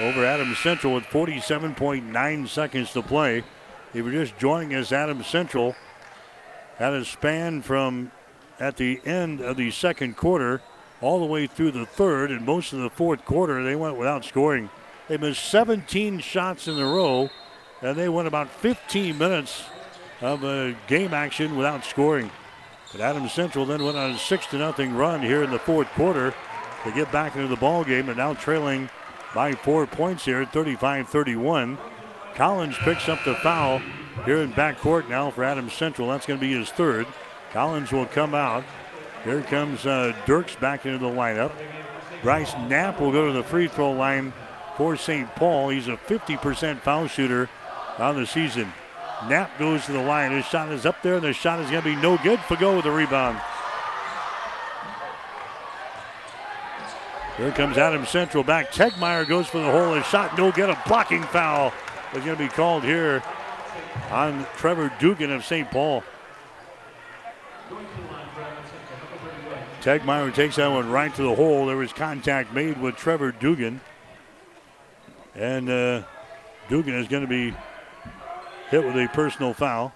over Adams Central with 47.9 seconds to play If you're just joining us, Adams Central had a span from at the end of the second quarter all the way through the third, and most of the fourth quarter they went without scoring. They missed 17 shots in a row, and they went about 15 minutes of game action without scoring. But Adams Central then went on a 6-0 run here in the fourth quarter to get back into the ball game, and now trailing by 4 points here, 35-31. Collins picks up the foul here in backcourt now for Adams Central. That's going to be his third. Collins will come out. Here comes Dirks back into the lineup. Bryce Knapp will go to the free throw line for St. Paul. He's a 50% foul shooter on the season. Knapp goes to the line. His shot is up there, and the shot is going to be no good. Fougeault with the rebound. Here comes Adams Central back. Tegmeyer goes for the hole. His shot no good. A blocking foul is going to be called here on Trevor Dugan of St. Paul. Tegmeyer takes that one right to the hole. There was contact made with Trevor Dugan. And Dugan is going to be hit with a personal foul.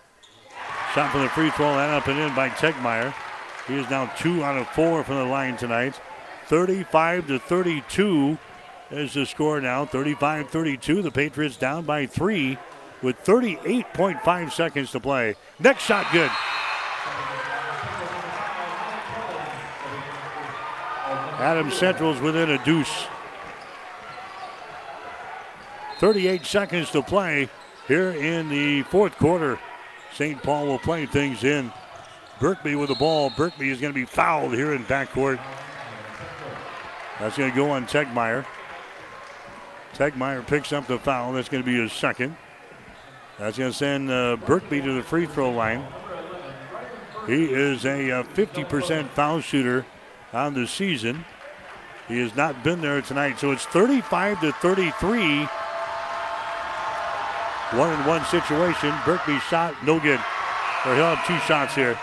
Shot from the free throw line up and in by Tegmeyer. He is now 2 out of 4 from the line tonight. 35-32 is the score now. 35-32. The Patriots down by 3 with 38.5 seconds to play. Next shot good. Adams Central's within a deuce. 38 seconds to play here in the fourth quarter. St. Paul will play things in. Berkby with the ball. Berkby is going to be fouled here in backcourt. That's going to go on Tegmeyer. Tegmeyer picks up the foul. That's going to be his second. That's going to send Berkby to the free throw line. He is a 50% foul shooter on the season. He has not been there tonight, so it's 35-33. 1-and-1 situation. Berkby's shot no good. Or he'll have two shots here.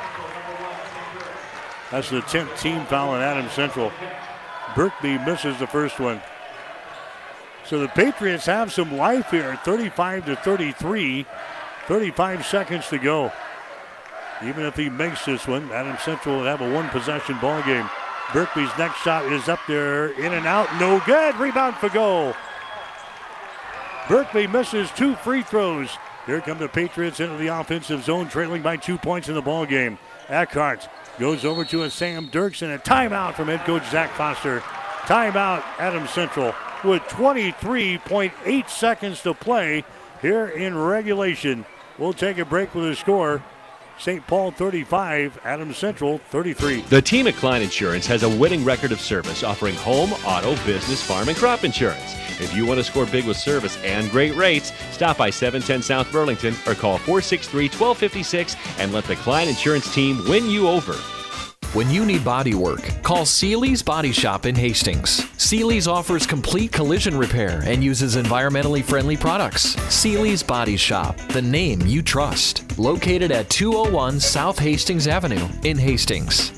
That's the 10th team foul in Adams Central. Berkby misses the first one. So the Patriots have some life here. 35-33. 35 seconds to go. Even if he makes this one, Adams Central would have a one-possession ball game. Berkby's next shot is up there. In and out. No good. Rebound for goal. Berkby misses 2 free throws. Here come the Patriots into the offensive zone, trailing by 2 points in the ball game. Eckhart goes over to a Sam Dirks, and a timeout from head coach Zach Foster. Timeout, Adams Central, with 23.8 seconds to play here in regulation. We'll take a break with the score. St. Paul 35, Adams Central 33. The team at Klein Insurance has a winning record of service, offering home, auto, business, farm, and crop insurance. If you want to score big with service and great rates, stop by 710 South Burlington or call 463-1256 and let the Klein Insurance team win you over. When you need body work, call Seeley's Body Shop in Hastings. Seeley's offers complete collision repair and uses environmentally friendly products. Seeley's Body Shop, the name you trust. Located at 201 South Hastings Avenue in Hastings.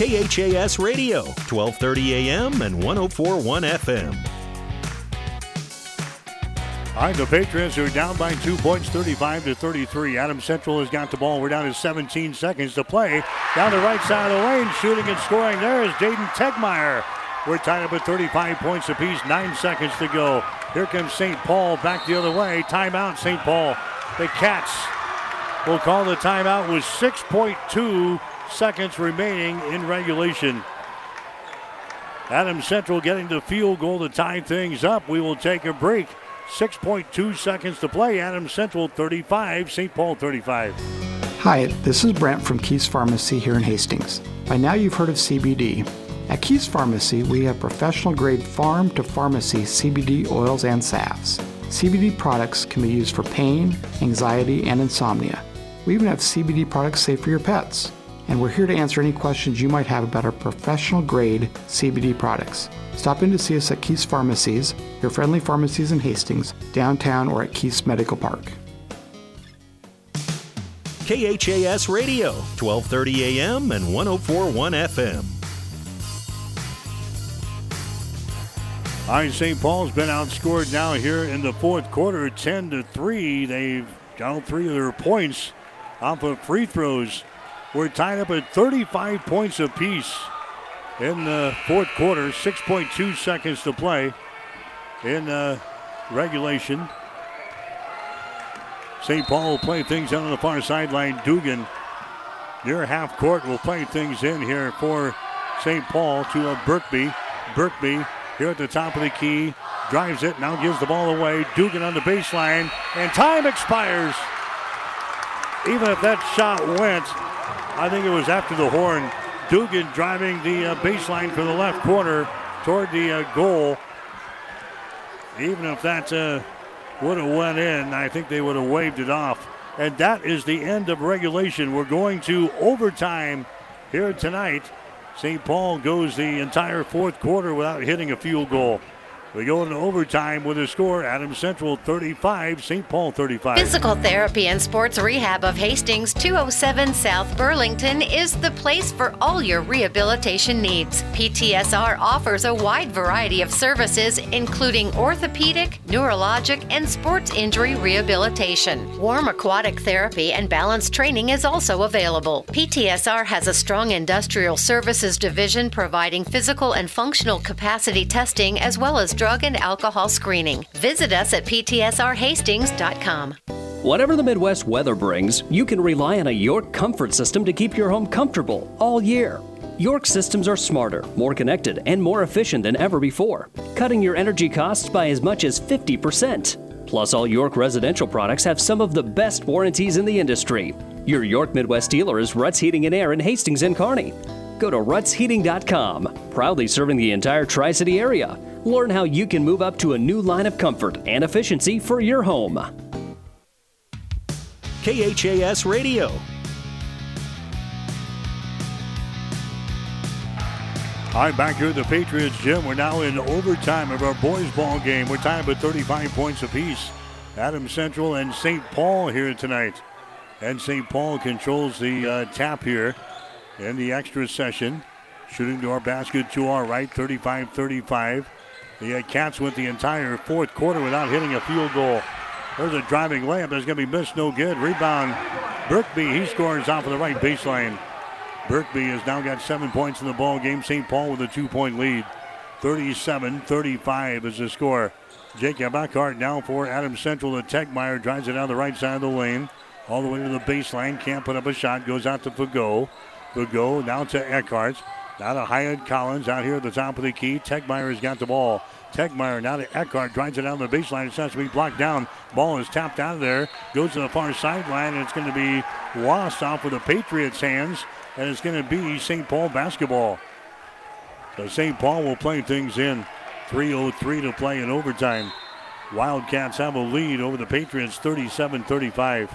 KHAS Radio, 1230 AM and 104.1 FM. All right, the Patriots are down by 2 points, 35-33. Adams Central has got the ball. We're down to 17 seconds to play. Down the right side of the lane, shooting and scoring there is Jaden Tegmeyer. We're tied up at 35 points apiece, 9 seconds to go. Here comes St. Paul back the other way. Timeout, St. Paul. The Cats will call the timeout with 6.2 seconds remaining in regulation. Adams Central getting the field goal to tie things up. We will take a break. 6.2 seconds to play. Adams Central 35, St. Paul 35. Hi, this is Brent from KHIS Pharmacy here in Hastings. By now you've heard of CBD. At KHIS Pharmacy, we have professional grade farm to pharmacy CBD oils and salves. CBD products can be used for pain, anxiety, and insomnia. We even have CBD products safe for your pets. And we're here to answer any questions you might have about our professional-grade CBD products. Stop in to see us at KHIS Pharmacies, your friendly pharmacies in Hastings, downtown, or at KHIS Medical Park. KHAS Radio, 1230 AM and 104.1 FM. St. Paul's been outscored now here in the fourth quarter, 10-3. They've down 3 of their points off of free throws. We're tied up at 35 points apiece in the fourth quarter, 6.2 seconds to play in regulation. St. Paul will play things out on the far sideline. Dugan near half court will play things in here for St. Paul to Berkby. Berkby here at the top of the key, drives it, now gives the ball away. Dugan on the baseline, and time expires. Even if that shot went, I think it was after the horn. Dugan driving the baseline for the left corner toward the goal. Even if that would have went in, I think they would have waved it off. And that is the end of regulation. We're going to overtime here tonight. St. Paul goes the entire fourth quarter without hitting a field goal. We go into overtime with a score, Adams Central 35, St. Paul 35. Physical Therapy and Sports Rehab of Hastings, 207 South Burlington, is the place for all your rehabilitation needs. PTSR offers a wide variety of services, including orthopedic, neurologic, and sports injury rehabilitation. Warm aquatic therapy and balance training is also available. PTSR has a strong industrial services division providing physical and functional capacity testing as well as drug and alcohol screening. Visit us at ptsrhastings.com. Whatever the Midwest weather brings, you can rely on a York comfort system to keep your home comfortable all year. York systems are smarter, more connected, and more efficient than ever before, cutting your energy costs by as much as 50%. Plus, all York residential products have some of the best warranties in the industry. Your York Midwest dealer is Rutt's Heating and Air in Hastings and Kearney. Go to ruttsheating.com, proudly serving the entire Tri-City area. Learn how you can move up to a new line of comfort and efficiency for your home. KHAS Radio. All right, back here at the Patriots Gym. We're now in overtime of our boys' ball game. We're tied at 35 points apiece. Adams Central and St. Paul here tonight. And St. Paul controls the tap here in the extra session. Shooting to our basket to our right, 35-35. The Cats went the entire fourth quarter without hitting a field goal. There's a driving layup that's going to be missed, no good. Rebound, Berkby, he scores off of the right baseline. Berkby has now got 7 points in the ball game. St. Paul with a 2-point lead. 37-35 is the score. Jacob Eckhart now for Adams Central. Tegmeyer drives it down the right side of the lane. All the way to the baseline, can't put up a shot. Goes out to Fougeault. Fougeault now to Eckhart. Now to Hyatt Collins out here at the top of the key. Tegmeyer has got the ball. Tegmeyer now to Eckhart. Drives it down the baseline. It's not to be blocked down. Ball is tapped out of there. Goes to the far sideline. And it's going to be lost off of the Patriots' hands. And it's going to be St. Paul basketball. So St. Paul will play things in. 3:03 to play in overtime. Wildcats have a lead over the Patriots, 37-35.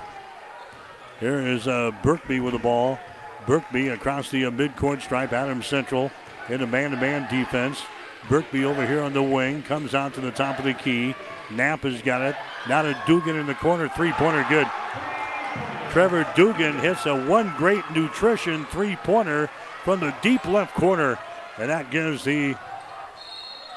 Here is Berkby with the ball. Berkby across the midcourt stripe. Adams Central in a man-to-man defense. Berkby over here on the wing. Comes out to the top of the key. Knapp has got it. Now to Dugan in the corner. Three-pointer good. Trevor Dugan hits a one great nutrition three-pointer from the deep left corner. And that gives the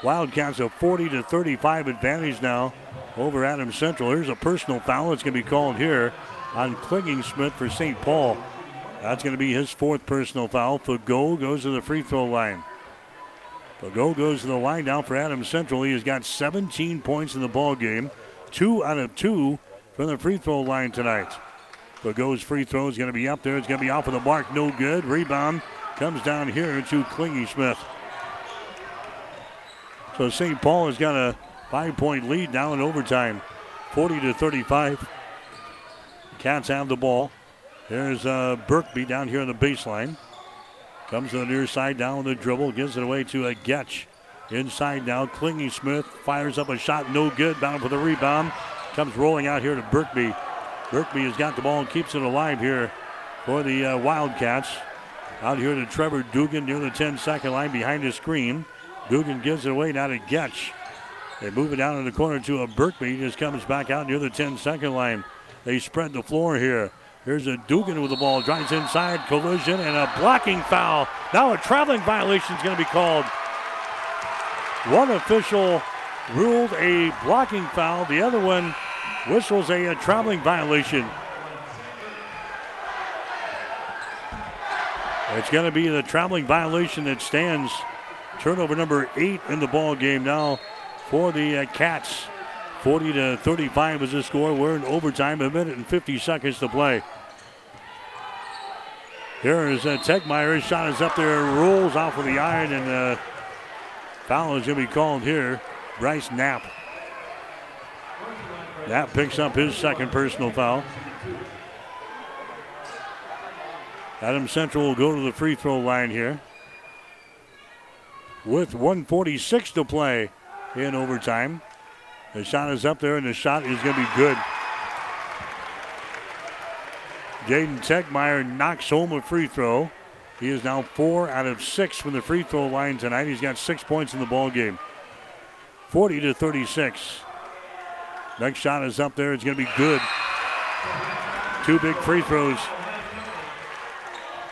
Wildcats a 40-35 advantage now over Adams Central. Here's a personal foul that's going to be called here on Klingensmith for St. Paul. That's going to be his fourth personal foul. Fougeault goes to the free throw line. Fougeault goes to the line now for Adams Central. He has got 17 points in the ball game. 2 out of 2 from the free throw line tonight. Fougeault's free throw is going to be up there. It's going to be off of the mark. No good. Rebound comes down here to Klingensmith. So St. Paul has got a 5-point lead now in overtime. 40-35. Cats have the ball. There's Berkby down here on the baseline. Comes to the near side, down with the dribble. Gives it away to Goetsch. Inside now, Klingensmith fires up a shot, no good. Bound for the rebound. Comes rolling out here to Berkby. Berkby has got the ball and keeps it alive here for the Wildcats. Out here to Trevor Dugan near the 10-second line behind the screen. Dugan gives it away now to Goetsch. They move it down in the corner to a Berkby. Just comes back out near the 10-second line. They spread the floor here. Here's a Dugan with the ball. Drives inside, collision, and a blocking foul. Now a traveling violation is going to be called. One official ruled a blocking foul. The other one whistles a traveling violation. It's going to be the traveling violation that stands. Turnover number 8 in the ball game now for the Cats. 40-35 is the score. We're in overtime. 1 minute and 50 seconds to play. Here is Tegmeyer. His shot is up there. Rolls off of the iron, and foul is going to be called here. Bryce Knapp. Knapp picks up his second personal foul. Adams Central will go to the free throw line here with 1:46 to play in overtime. The shot is up there, and the shot is going to be good. Jaden Tegmeyer knocks home a free throw. He is now 4 out of 6 from the free throw line tonight. He's got 6 points in the ball game. 40-36. Next shot is up there. It's going to be good. 2 big free throws.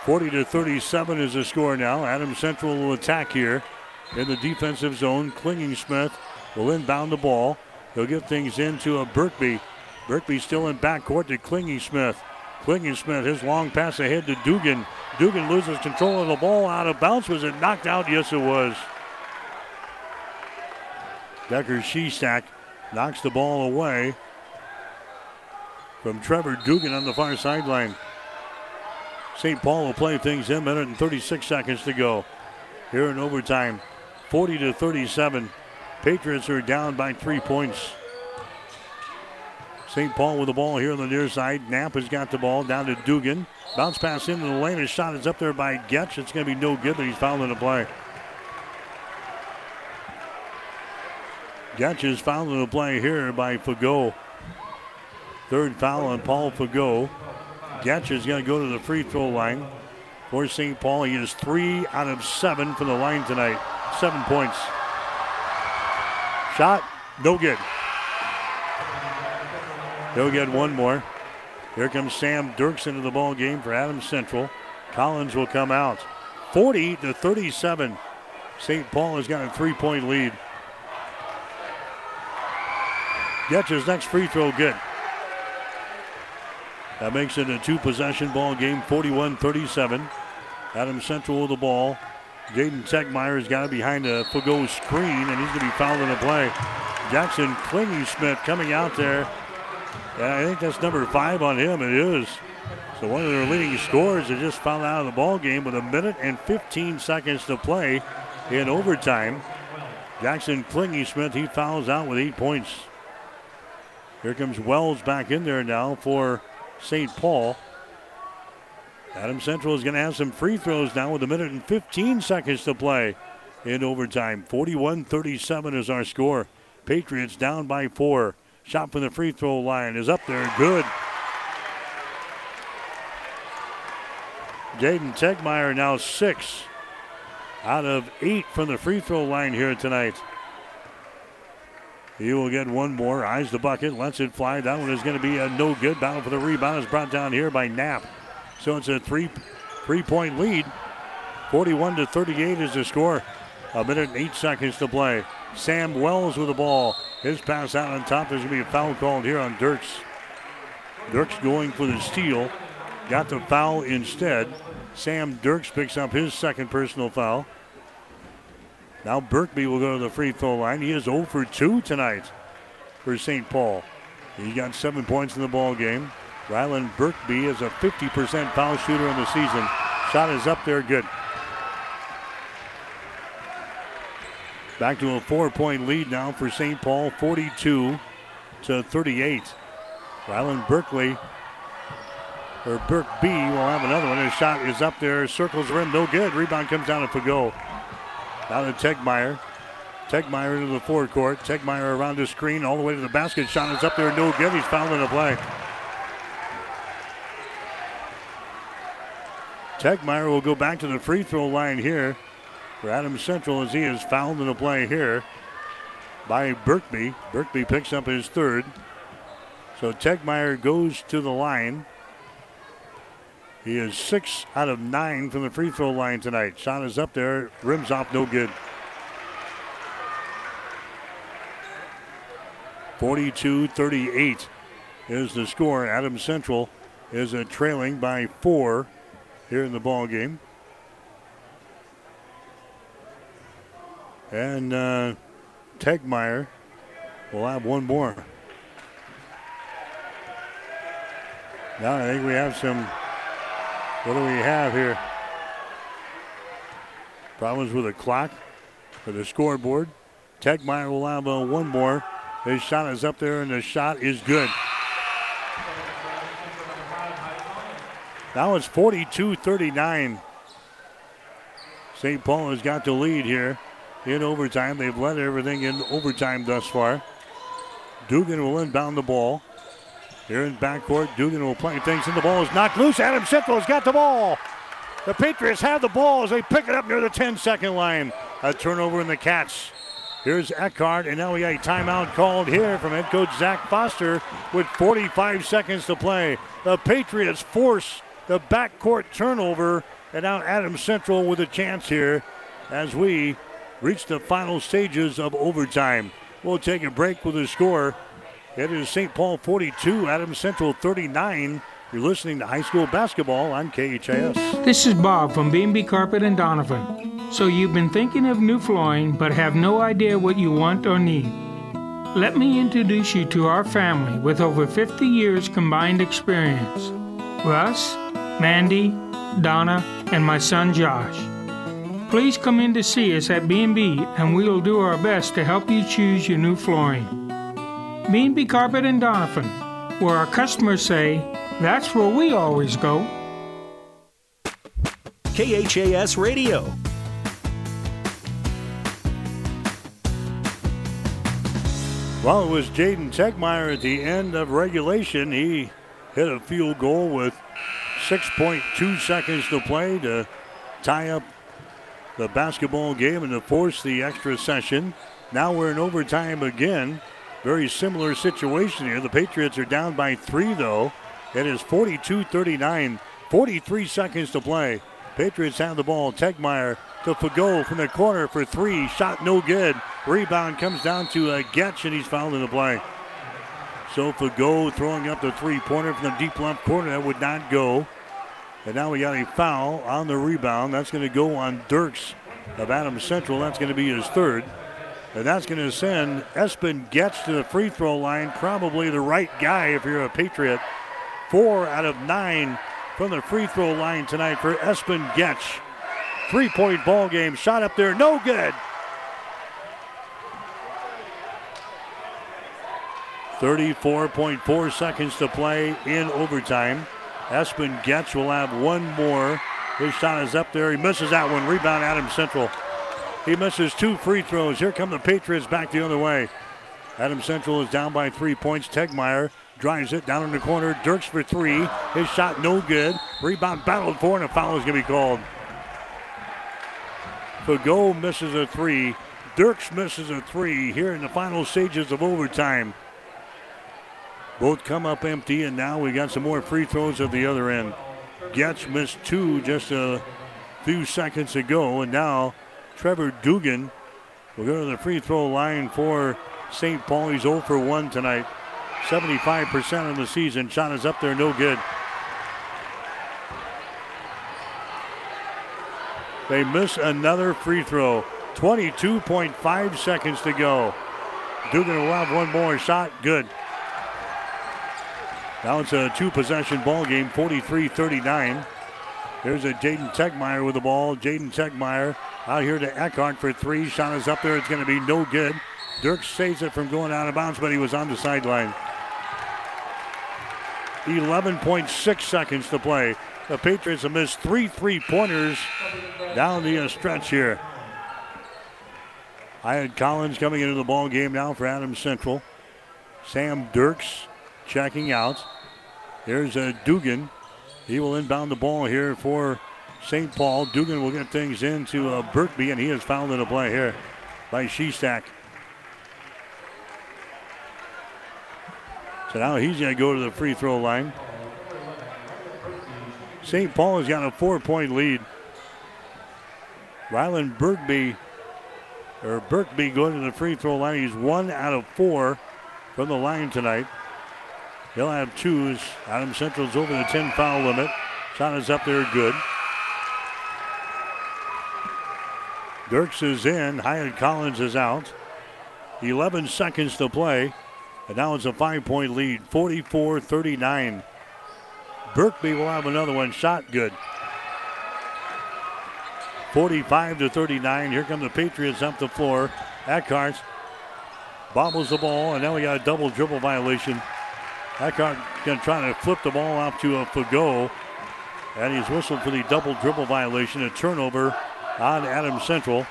40-37 is the score now. Adams Central will attack here in the defensive zone. Klingensmith will inbound the ball. He'll get things into a Berkby. Berkby still in backcourt to Klingensmith. Klingensmith, his long pass ahead to Dugan. Dugan loses control of the ball out of bounds. Was it knocked out? Yes, it was. Decker Shestack knocks the ball away from Trevor Dugan on the far sideline. St. Paul will play things in. 1 minute and 36 seconds to go here in overtime. 40-37. Patriots are down by 3 points. St. Paul with the ball here on the near side. Knapp has got the ball down to Dugan. Bounce pass into the lane. His shot is up there by Goetsch. It's going to be no good, but he's fouled in the play. Goetsch is fouled in the play here by Fougeault. Third foul on Paul Fougeault. Goetsch is going to go to the free throw line for St. Paul. He is 3 out of 7 from the line tonight. 7 points. Shot, no good. He'll get one more. Here comes Sam Dirks into the ball game for Adams Central. Collins will come out. 40-37. St. Paul has got a 3-point lead. Goetsch's next free throw good. That makes it a 2-possession ball game, 41-37. Adams Central with the ball. Jaden Tegmeyer has got it behind a Fougeault screen, and he's going to be fouled in the play. Jackson Klingensmith coming out there. Yeah, I think that's number 5 on him. It is. So one of their leading scorers is just fouled out of the ball game with 1 minute and 15 seconds to play in overtime. Jackson Klingensmith, he fouls out with 8 points. Here comes Wells back in there now for St. Paul. Adams Central is going to have some free throws now with 1 minute and 15 seconds to play in overtime. 41-37 is our score. Patriots down by 4. Shot from the free throw line is up there. Good. Jaden Tegmeyer now 6 out of 8 from the free throw line here tonight. He will get one more. Eyes the bucket. Lets it fly. That one is going to be a no good. Battle for the rebound is brought down here by Knapp. So it's a three-point lead. 41-38 is the score. 1 minute and 8 seconds to play. Sam Wells with the ball. His pass out on top. There's going to be a foul called here on Dirks. Dirks going for the steal. Got the foul instead. Sam Dirks picks up his second personal foul. Now Berkby will go to the free throw line. He is 0 for 2 tonight for St. Paul. He got 7 points in the ball game. Ryland Berkby is a 50% foul shooter on the season. Shot is up there, good. Back to a 4-point lead now for St. Paul, 42-38. Ryland Berkby will have another one. His shot is up there, circles rim, no good. Rebound comes down to Fougeault. Now to Tegmeyer. Tegmeyer into the forward court. Tegmeyer around his screen all the way to the basket. Shot is up there, no good. He's fouled in the play. Tegmeyer will go back to the free throw line here for Adams Central as he is fouled in the play here by Berkby. Berkby picks up his third. So Tegmeyer goes to the line. He is 6 out of 9 from the free throw line tonight. Shot is up there, rims off, no good. 42-38 is the score. Adams Central is trailing by 4 here in the ball game. And Tegmeyer will have one more. Now I think we have some, what do we have here? Problems with the clock for the scoreboard. Tegmeyer will have one more. His shot is up there and the shot is good. Now it's 42-39. St. Paul has got the lead here in overtime. They've led everything in overtime thus far. Dugan will inbound the ball. Here in backcourt, Dugan will play things, and the ball is knocked loose. Adams Central has got the ball. The Patriots have the ball as they pick it up near the 10-second line. A turnover in the Cats. Here's Eckhart, and now we got a timeout called here from head coach Zach Foster with 45 seconds to play. The Patriots force the backcourt turnover, and now Adams Central with a chance here as we reach the final stages of overtime. We'll take a break with the score. It is St. Paul 42, Adams Central 39. You're listening to high school basketball on KHIS. This is Bob from B&B Carpet and Donovan. So you've been thinking of new flooring but have no idea what you want or need. Let me introduce you to our family with over 50 years combined experience. Russ, Mandy, Donna, and my son Josh. Please come in to see us at B&B and we will do our best to help you choose your new flooring. B&B Carpet and Donovan, where our customers say, that's where we always go. KHAS Radio. Well, it was Jaden Tegmeyer at the end of regulation. He hit a field goal with 6.2 seconds to play to tie up the basketball game and to force the extra session. Now we're in overtime again. Very similar situation here. The Patriots are down by 3, though. It is 42-39, 43 seconds to play. Patriots have the ball. Tegmeyer to Fougeault from the corner for 3. Shot no good. Rebound comes down to Goetsch, and he's fouled in the play. So Fougeault throwing up the three-pointer from the deep left corner. That would not go. And now we got a foul on the rebound. That's going to go on Dirks of Adams Central. That's going to be his third. And that's going to send Espen Goetsch to the free throw line. Probably the right guy if you're a Patriot. 4 out of 9 from the free throw line tonight for Espen Goetsch. 3-point ball game. Shot up there. No good. 34.4 seconds to play in overtime. Espen Goetsch will have one more. His shot is up there. He misses that one. Rebound Adams Central. He misses 2 free throws. Here come the Patriots back the other way. Adams Central is down by 3 points. Tegmeyer drives it down in the corner. Dirks for 3. His shot no good. Rebound battled for, and a foul is going to be called. Fougeault misses a 3. Dirks misses a 3 here in the final stages of overtime. Both come up empty, and now we got some more free throws at the other end. Goetsch missed 2 just a few seconds ago, and now Trevor Dugan will go to the free throw line for St. Paul. He's 0 for 1 tonight. 75% of the season. Shot is up there, no good. They miss another free throw. 22.5 seconds to go. Dugan will have one more shot, good. Now it's a 2-possession ball game, 43-39. Here's a Jaden Tegmeyer with the ball. Jaden Tegmeyer out here to Eckhart for 3. Shot is up there. It's going to be no good. Dirks saves it from going out of bounds, but he was on the sideline. 11.6 seconds to play. The Patriots have missed 3 three-pointers down the stretch here. Hyatt Collins coming into the ball game now for Adams Central. Sam Dirks checking out. There's Dugan. He will inbound the ball here for St. Paul. Dugan will get things into Berkby, and he is fouled in a play here by Shestack. So now he's going to go to the free throw line. St. Paul has got a 4-point lead. Ryland Berkby going to the free throw line. He's 1 out of 4 from the line tonight. He'll have 2s. Adams Central's over the 10 foul limit. Shot is up there, good. Dirks is in. Hyatt Collins is out. 11 seconds to play. And now it's a 5-point lead, 44-39. Berkby will have another one. Shot good. 45-39. Here come the Patriots up the floor. Eckhart bobbles the ball, and now we got a double dribble violation. Eckhart going to try to flip the ball off to Fougeault, and he's whistled for the double dribble violation, a turnover on Adams Central.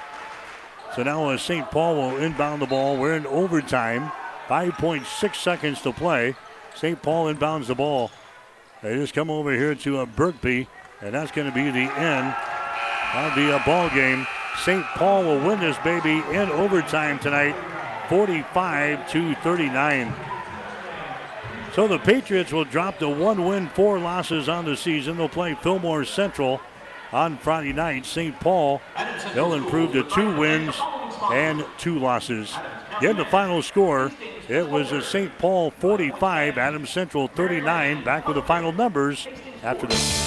So now St. Paul will inbound the ball. We're in overtime. 5.6 seconds to play. St. Paul inbounds the ball. They just come over here to Berkby, and that's going to be the end of the ball game. St. Paul will win this baby in overtime tonight, 45-39. So the Patriots will drop to 1 win, 4 losses on the season. They'll play Fillmore Central on Friday night. St. Paul, they'll improve to 2 wins and 2 losses. Again, the final score, it was a St. Paul 45, Adams Central 39. Back with the final numbers after this.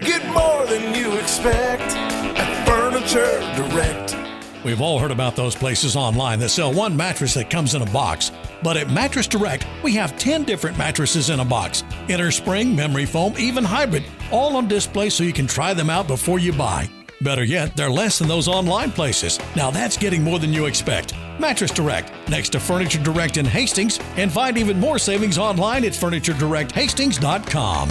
Get more than you expect at Furniture Direct. We've all heard about those places online that sell one mattress that comes in a box. But at Mattress Direct, we have 10 different mattresses in a box. Innerspring, memory foam, even hybrid, all on display so you can try them out before you buy. Better yet, they're less than those online places. Now that's getting more than you expect. Mattress Direct, next to Furniture Direct in Hastings, and find even more savings online at FurnitureDirectHastings.com.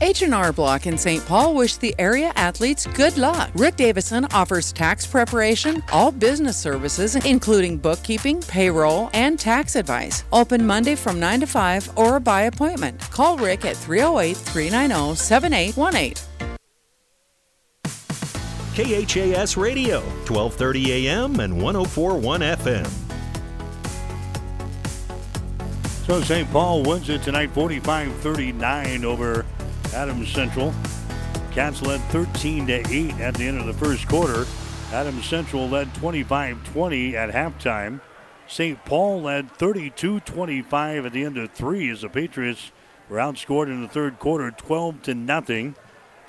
H&R Block in St. Paul wish the area athletes good luck. Rick Davison offers tax preparation, all business services, including bookkeeping, payroll, and tax advice. Open Monday from 9 to 5 or by appointment. Call Rick at 308-390-7818. KHAS Radio, 1230 AM and 104.1 FM. So St. Paul wins it tonight, 45-39 over Adams Central. Cats led 13-8 at the end of the first quarter. Adams Central led 25-20 at halftime. St. Paul led 32-25 at the end of 3 as the Patriots were outscored in the third quarter 12-0.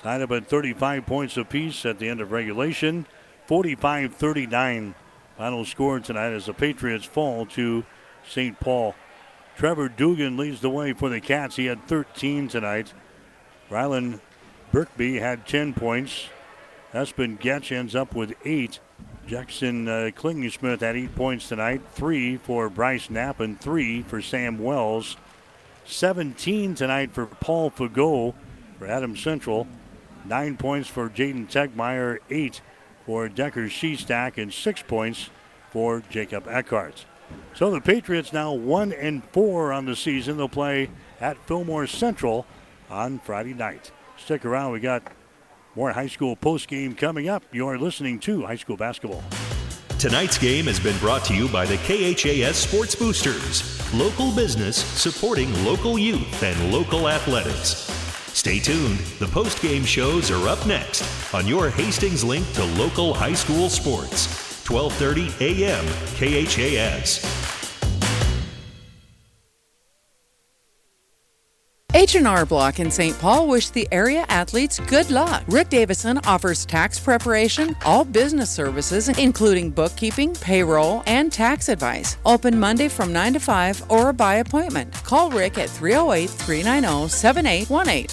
Tied up at 35 points apiece at the end of regulation. 45-39 final score tonight as the Patriots fall to St. Paul. Trevor Dugan leads the way for the Cats. He had 13 tonight. Ryland Berkby had 10 points. Espen Goetsch ends up with 8. Jackson Klingensmith had 8 points tonight. 3 for Bryce Knapp and 3 for Sam Wells. 17 tonight for Paul Fougeault for Adams Central. 9 points for Jaden Tegmeyer. 8 for Decker Shestack and 6 points for Jacob Eckhart. So the Patriots now 1-4 on the season. They'll play at Fillmore Central on Friday night. Stick around. We got More high school postgame coming up. You're listening to High School Basketball. Tonight's game has been brought to you by the KHAS Sports Boosters. Local business supporting local youth and local athletics. Stay tuned. The postgame shows are up next on your Hastings link to local high school sports. 12:30 a.m. KHAS. H&R Block in St. Paul wish the area athletes good luck. Rick Davison offers tax preparation, all business services, including bookkeeping, payroll, and tax advice. Open Monday from 9 to 5 or by appointment. Call Rick at 308-390-7818.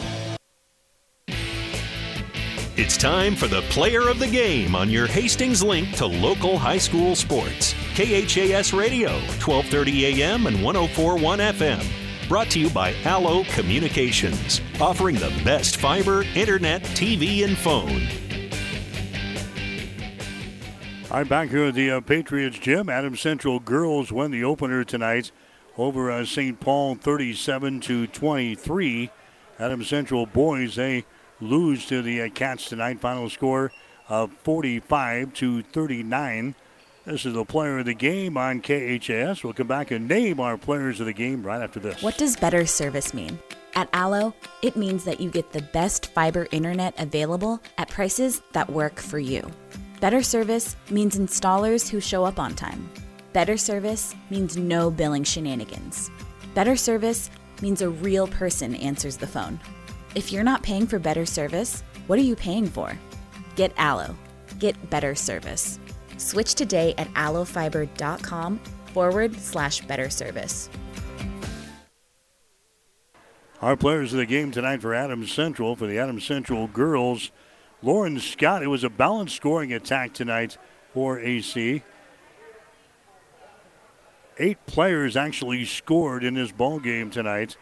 It's time for the player of the game on your Hastings link to local high school sports. KHAS Radio, 12:30 a.m. and 104.1 FM. Brought to you by Allo Communications, offering the best fiber, internet, TV, and phone. All right, back here at the Patriots gym. Adams Central girls won the opener tonight over St. Paul 37-23. Adams Central boys, they lose to the Cats tonight. Final score of 45-39. This is the player of the game on KHAS. We'll come back and name our players of the game right after this. What does better service mean? At Allo, it means that you get the best fiber internet available at prices that work for you. Better service means installers who show up on time. Better service means no billing shenanigans. Better service means a real person answers the phone. If you're not paying for better service, what are you paying for? Get Allo. Get better service. Switch today at allofiber.com/better service. Our players of the game tonight for Adams Central, for the Adams Central girls, Lauren Scott. It was a balanced scoring attack tonight for AC. 8 players actually scored in this ball game tonight.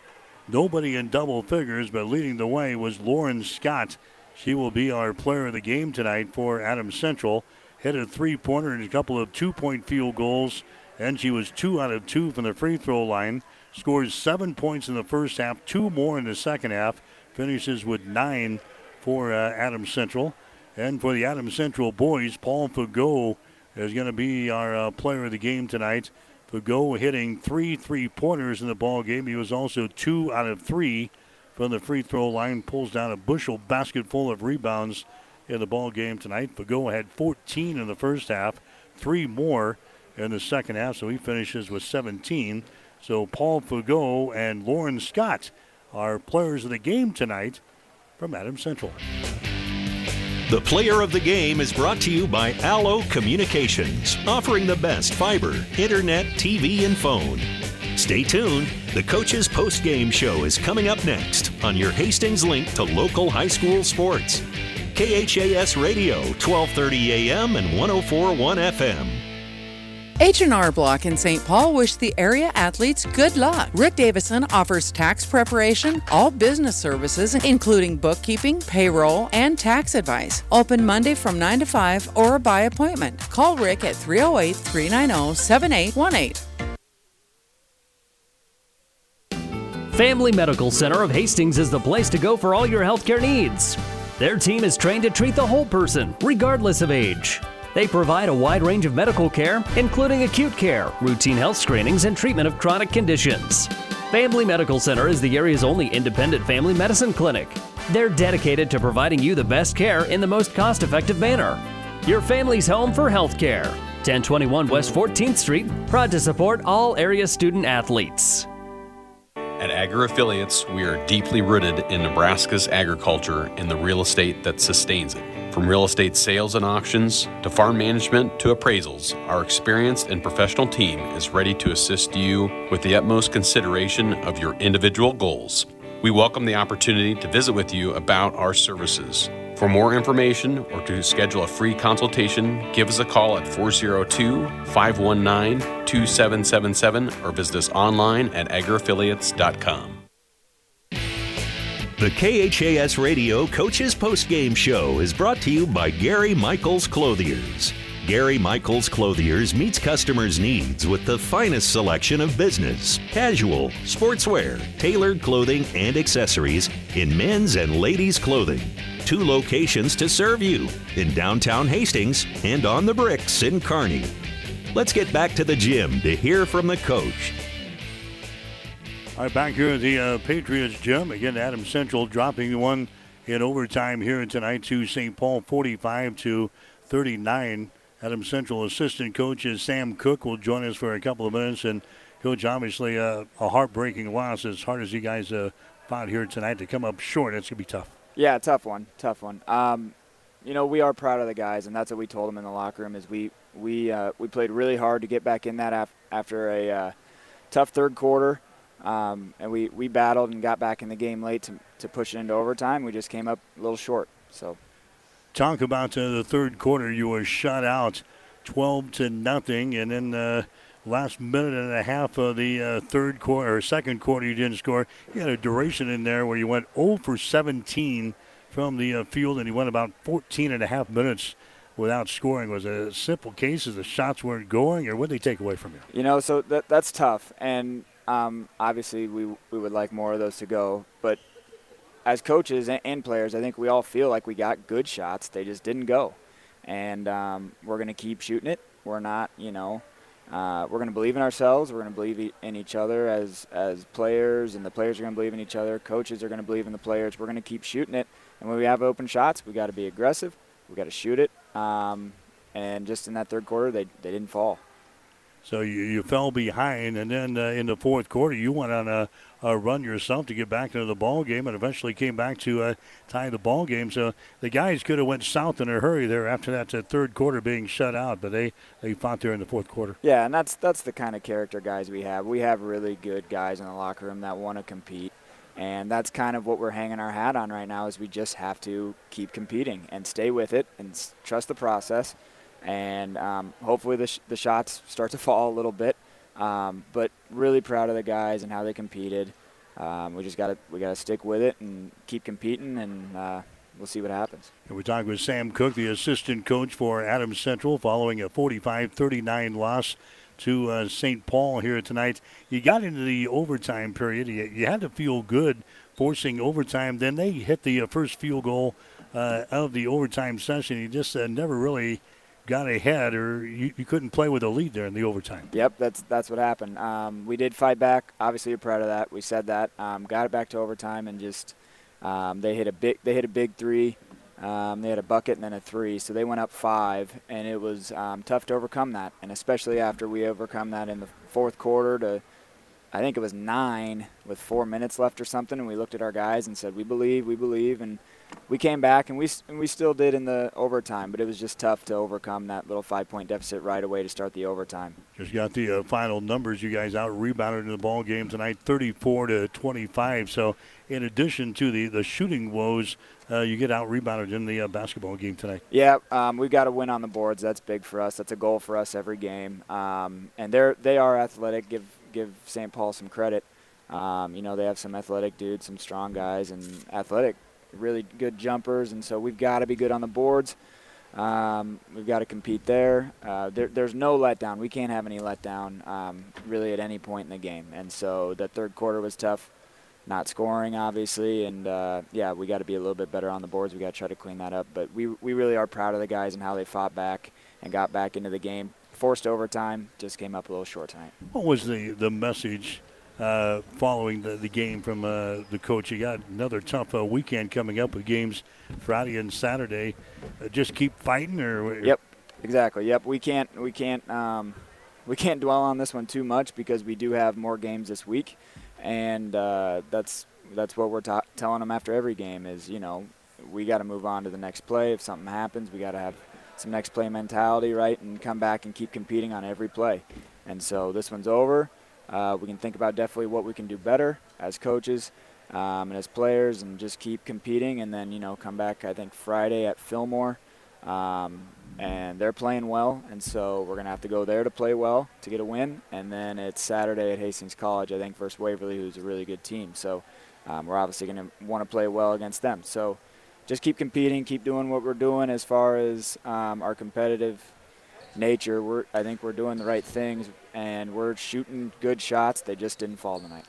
Nobody in double figures, but leading the way was Lauren Scott. She will be our player of the game tonight for Adams Central. Hit a three-pointer and a couple of two-point field goals, and she was 2 out of 2 from the free throw line. Scores 7 points in the first half, 2 more in the second half. Finishes with 9 for Adams Central. And for the Adams Central boys, Paul Fougeault is going to be our player of the game tonight. Fougeault hitting 3 three-pointers in the ball game. He was also 2 out of 3 from the free throw line. Pulls down a bushel basket full of rebounds in the ball game tonight. Fougeault had 14 in the first half, 3 more in the second half, so he finishes with 17. So Paul Fougeault and Lauren Scott are players of the game tonight from Adams Central. The player of the game is brought to you by Allo Communications, offering the best fiber, internet, TV, and phone. Stay tuned. The Coach's Postgame Show is coming up next on your Hastings link to local high school sports. KHAS Radio, 12:30 a.m. and 104.1 FM. H&R Block in St. Paul wish the area athletes good luck. Rick Davison offers tax preparation, all business services, including bookkeeping, payroll, and tax advice. Open Monday from 9 to 5 or by appointment. Call Rick at 308-390-7818. Family Medical Center of Hastings is the place to go for all your healthcare needs. Their team is trained to treat the whole person, regardless of age. They provide a wide range of medical care, including acute care, routine health screenings, and treatment of chronic conditions. Family Medical Center is the area's only independent family medicine clinic. They're dedicated to providing you the best care in the most cost-effective manner. Your family's home for health care. 1021 West 14th Street, proud to support all area student-athletes. At Agri Affiliates, we are deeply rooted in Nebraska's agriculture and the real estate that sustains it. From real estate sales and auctions to farm management to appraisals, our experienced and professional team is ready to assist you with the utmost consideration of your individual goals. We welcome the opportunity to visit with you about our services. For more information or to schedule a free consultation, give us a call at 402-519-2777 or visit us online at agriaffiliates.com. The KHAS Radio Coaches Postgame Show is brought to you by Gary Michaels Clothiers. Gary Michaels Clothiers meets customers' needs with the finest selection of business, casual, sportswear, tailored clothing, and accessories in men's and ladies' clothing. 2 locations to serve you, in downtown Hastings and on the bricks in Kearney. Let's get back to the gym to hear from the coach. All right, back here at the Patriots gym. Again, Adams Central dropping one in overtime here tonight to St. Paul, 45-39. Adams Central assistant coach Sam Cook will join us for a couple of minutes. And coach, obviously a heartbreaking loss. As hard as you guys fought here tonight to come up short, it's going to be tough. Yeah, tough one. You know, we are proud of the guys, and that's what we told them in the locker room is we played really hard to get back in that after a tough third quarter. And we battled and got back in the game late to push it into overtime. We just came up a little short. So, talk about the third quarter. You were shut out 12-0, and then the last minute and a half of the third quarter or second quarter, you didn't score. You had a duration in there where you went 0 for 17 from the field, and you went about 14 and a half minutes without scoring. Was a simple case of the shots weren't going, or what did they take away from you? You know, so that's tough, and obviously, we would like more of those to go. But as coaches and players, I think we all feel like we got good shots. They just didn't go. And we're going to keep shooting it. We're not, you know, we're going to believe in ourselves. We're going to believe in each other as players, and the players are going to believe in each other. Coaches are going to believe in the players. We're going to keep shooting it. And when we have open shots, we got to be aggressive. We got to shoot it. And just in that third quarter, they didn't fall. So you fell behind, and then in the fourth quarter, you went on a run yourself to get back into the ball game, and eventually came back to tie the ball game. So the guys could have went south in a hurry there after that third quarter being shut out, but they fought there in the fourth quarter. Yeah, and that's the kind of character guys we have. We have really good guys in the locker room that want to compete, and that's kind of what we're hanging our hat on right now is we just have to keep competing and stay with it and trust the process. And hopefully the shots start to fall a little bit, but really proud of the guys and how they competed. We just gotta stick with it and keep competing, and we'll see what happens. And we're talking with Sam Cook, the assistant coach for Adams Central, following a 45-39 loss to St. Paul here tonight. You got into the overtime period. You had to feel good forcing overtime. Then they hit the first field goal of the overtime session. You just never really got ahead, or you couldn't play with a lead there in the overtime. Yep, that's what happened. We did fight back. Obviously, you're proud of that. We said that. Got it back to overtime, and just they hit a big three. They had a bucket and then a three, so they went up 5, and it was tough to overcome that. And especially after we overcome that in the fourth quarter to, I think it was 9 with 4 minutes left or something, and we looked at our guys and said, we believe, and we came back, and we still did in the overtime, but it was just tough to overcome that little 5-point deficit right away to start the overtime. Just got the final numbers. You guys out-rebounded in the ball game tonight, 34-25. So in addition to the shooting woes, you get out-rebounded in the basketball game tonight. Yeah, we've got to win on the boards. That's big for us. That's a goal for us every game. And they are athletic. Give St. Paul some credit. You know, they have some athletic dudes, some strong guys, and athletic, really good jumpers, and so we've got to be good on the boards. We've got to compete there. There's no letdown. We can't have any letdown really at any point in the game, and so that third quarter was tough, not scoring obviously, and yeah, we got to be a little bit better on the boards. We got to try to clean that up, but we really are proud of the guys and how they fought back and got back into the game. Forced overtime, just came up a little short tonight. What was the message following the game from the coach? You got another tough weekend coming up with games Friday and Saturday. Just keep fighting, or yep, exactly. Yep, we can't dwell on this one too much because we do have more games this week, and that's what we're telling them after every game is, you know, we got to move on to the next play. If something happens, we got to have some next play mentality, right, and come back and keep competing on every play. And so this one's over. We can think about definitely what we can do better as coaches, and as players, and just keep competing. And then, you know, come back, I think, Friday at Fillmore. And they're playing well, and so we're going to have to go there to play well to get a win. And then it's Saturday at Hastings College, I think, versus Waverly, who's a really good team. So we're obviously going to want to play well against them. So just keep competing, keep doing what we're doing as far as our competitive nature. I think we're doing the right things, and we're shooting good shots. They just didn't fall tonight.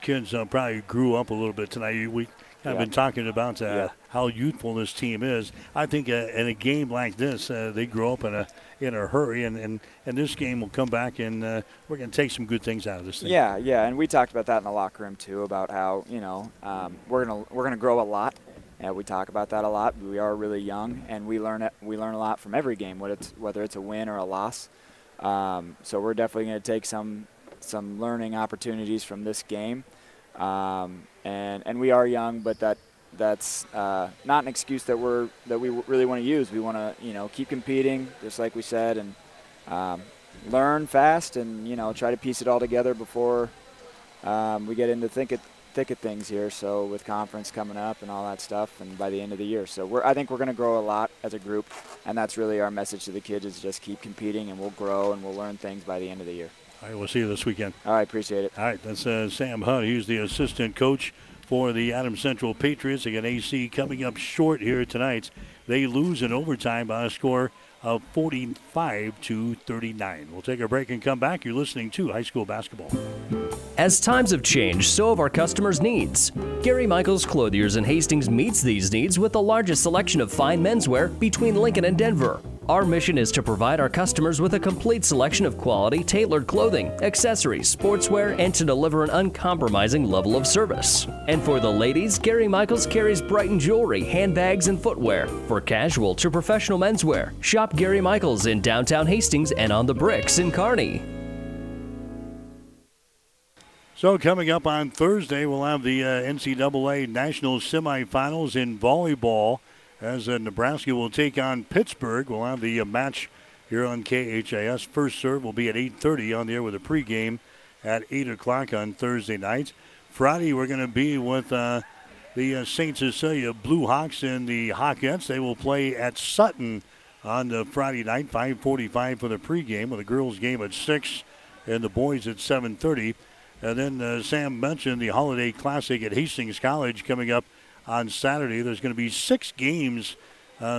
Kids probably grew up a little bit tonight. I've been talking about how youthful this team is. I think in a game like this, they grow up in a hurry, and this game will come back, and we're going to take some good things out of this thing. Yeah, and we talked about that in the locker room too, about how, you know, we're gonna grow a lot, and we talk about that a lot. We are really young, and we learn a lot from every game, whether it's a win or a loss. So we're definitely going to take some learning opportunities from this game. And we are young, but that's not an excuse that we really want to use. We want to, you know, keep competing, just like we said, and learn fast, and, you know, try to piece it all together before we get into thick of things here. So with conference coming up and all that stuff, and by the end of the year, so I think we're going to grow a lot as a group, and that's really our message to the kids, is just keep competing, and we'll grow and we'll learn things by the end of the year. All right, we'll see you this weekend. All right, appreciate it. All right, that's Sam Hunt. He's the assistant coach for the Adams Central Patriots. Again, AC coming up short here tonight. They lose in overtime by a score of 45-39. We'll take a break and come back. You're listening to High School Basketball. As times have changed, so have our customers' needs. Gary Michaels Clothiers in Hastings meets these needs with the largest selection of fine menswear between Lincoln and Denver. Our mission is to provide our customers with a complete selection of quality, tailored clothing, accessories, sportswear, and to deliver an uncompromising level of service. And for the ladies, Gary Michaels carries Brighton jewelry, handbags, and footwear. For casual to professional menswear, shop Gary Michaels in downtown Hastings and on the bricks in Kearney. So coming up on Thursday, we'll have the NCAA National Semifinals in volleyball, as Nebraska will take on Pittsburgh. We'll have the match here on KHIS. First serve will be at 8:30 on the air with a pregame at 8 o'clock on Thursday night. Friday, we're going to be with the St. Cecilia Blue Hawks and the Hawkettes. They will play at Sutton on the Friday night, 5:45 for the pregame, with the girls' game at 6 and the boys at 7:30. And then Sam mentioned the Holiday Classic at Hastings College coming up on Saturday. There's going to be 6 games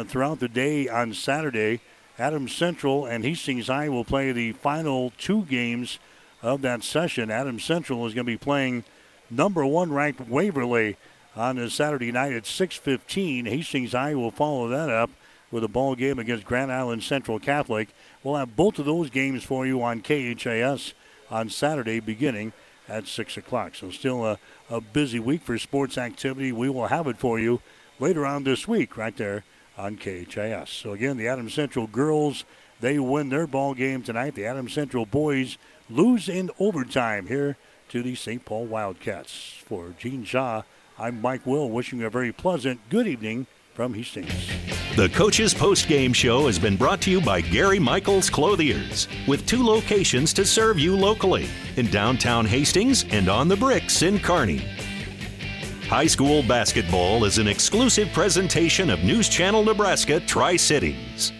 throughout the day on Saturday. Adams Central and Hastings High will play the final 2 games of that session. Adams Central is going to be playing number 1 ranked Waverly on a Saturday night at 6:15. Hastings High will follow that up with a ball game against Grand Island Central Catholic. We'll have both of those games for you on KHAS on Saturday, beginning at 6 o'clock. So still a busy week for sports activity. We will have it for you later on this week right there on KHIS. So again, the Adams Central girls, they win their ball game tonight. The Adams Central boys lose in overtime here to the St. Paul Wildcats. For Gene Shaw, I'm Mike Will, wishing you a very pleasant good evening from Hastings. The Coach's Postgame Show has been brought to you by Gary Michaels Clothiers, with 2 locations to serve you locally, in downtown Hastings and on the bricks in Kearney. High School Basketball is an exclusive presentation of News Channel Nebraska Tri-Cities.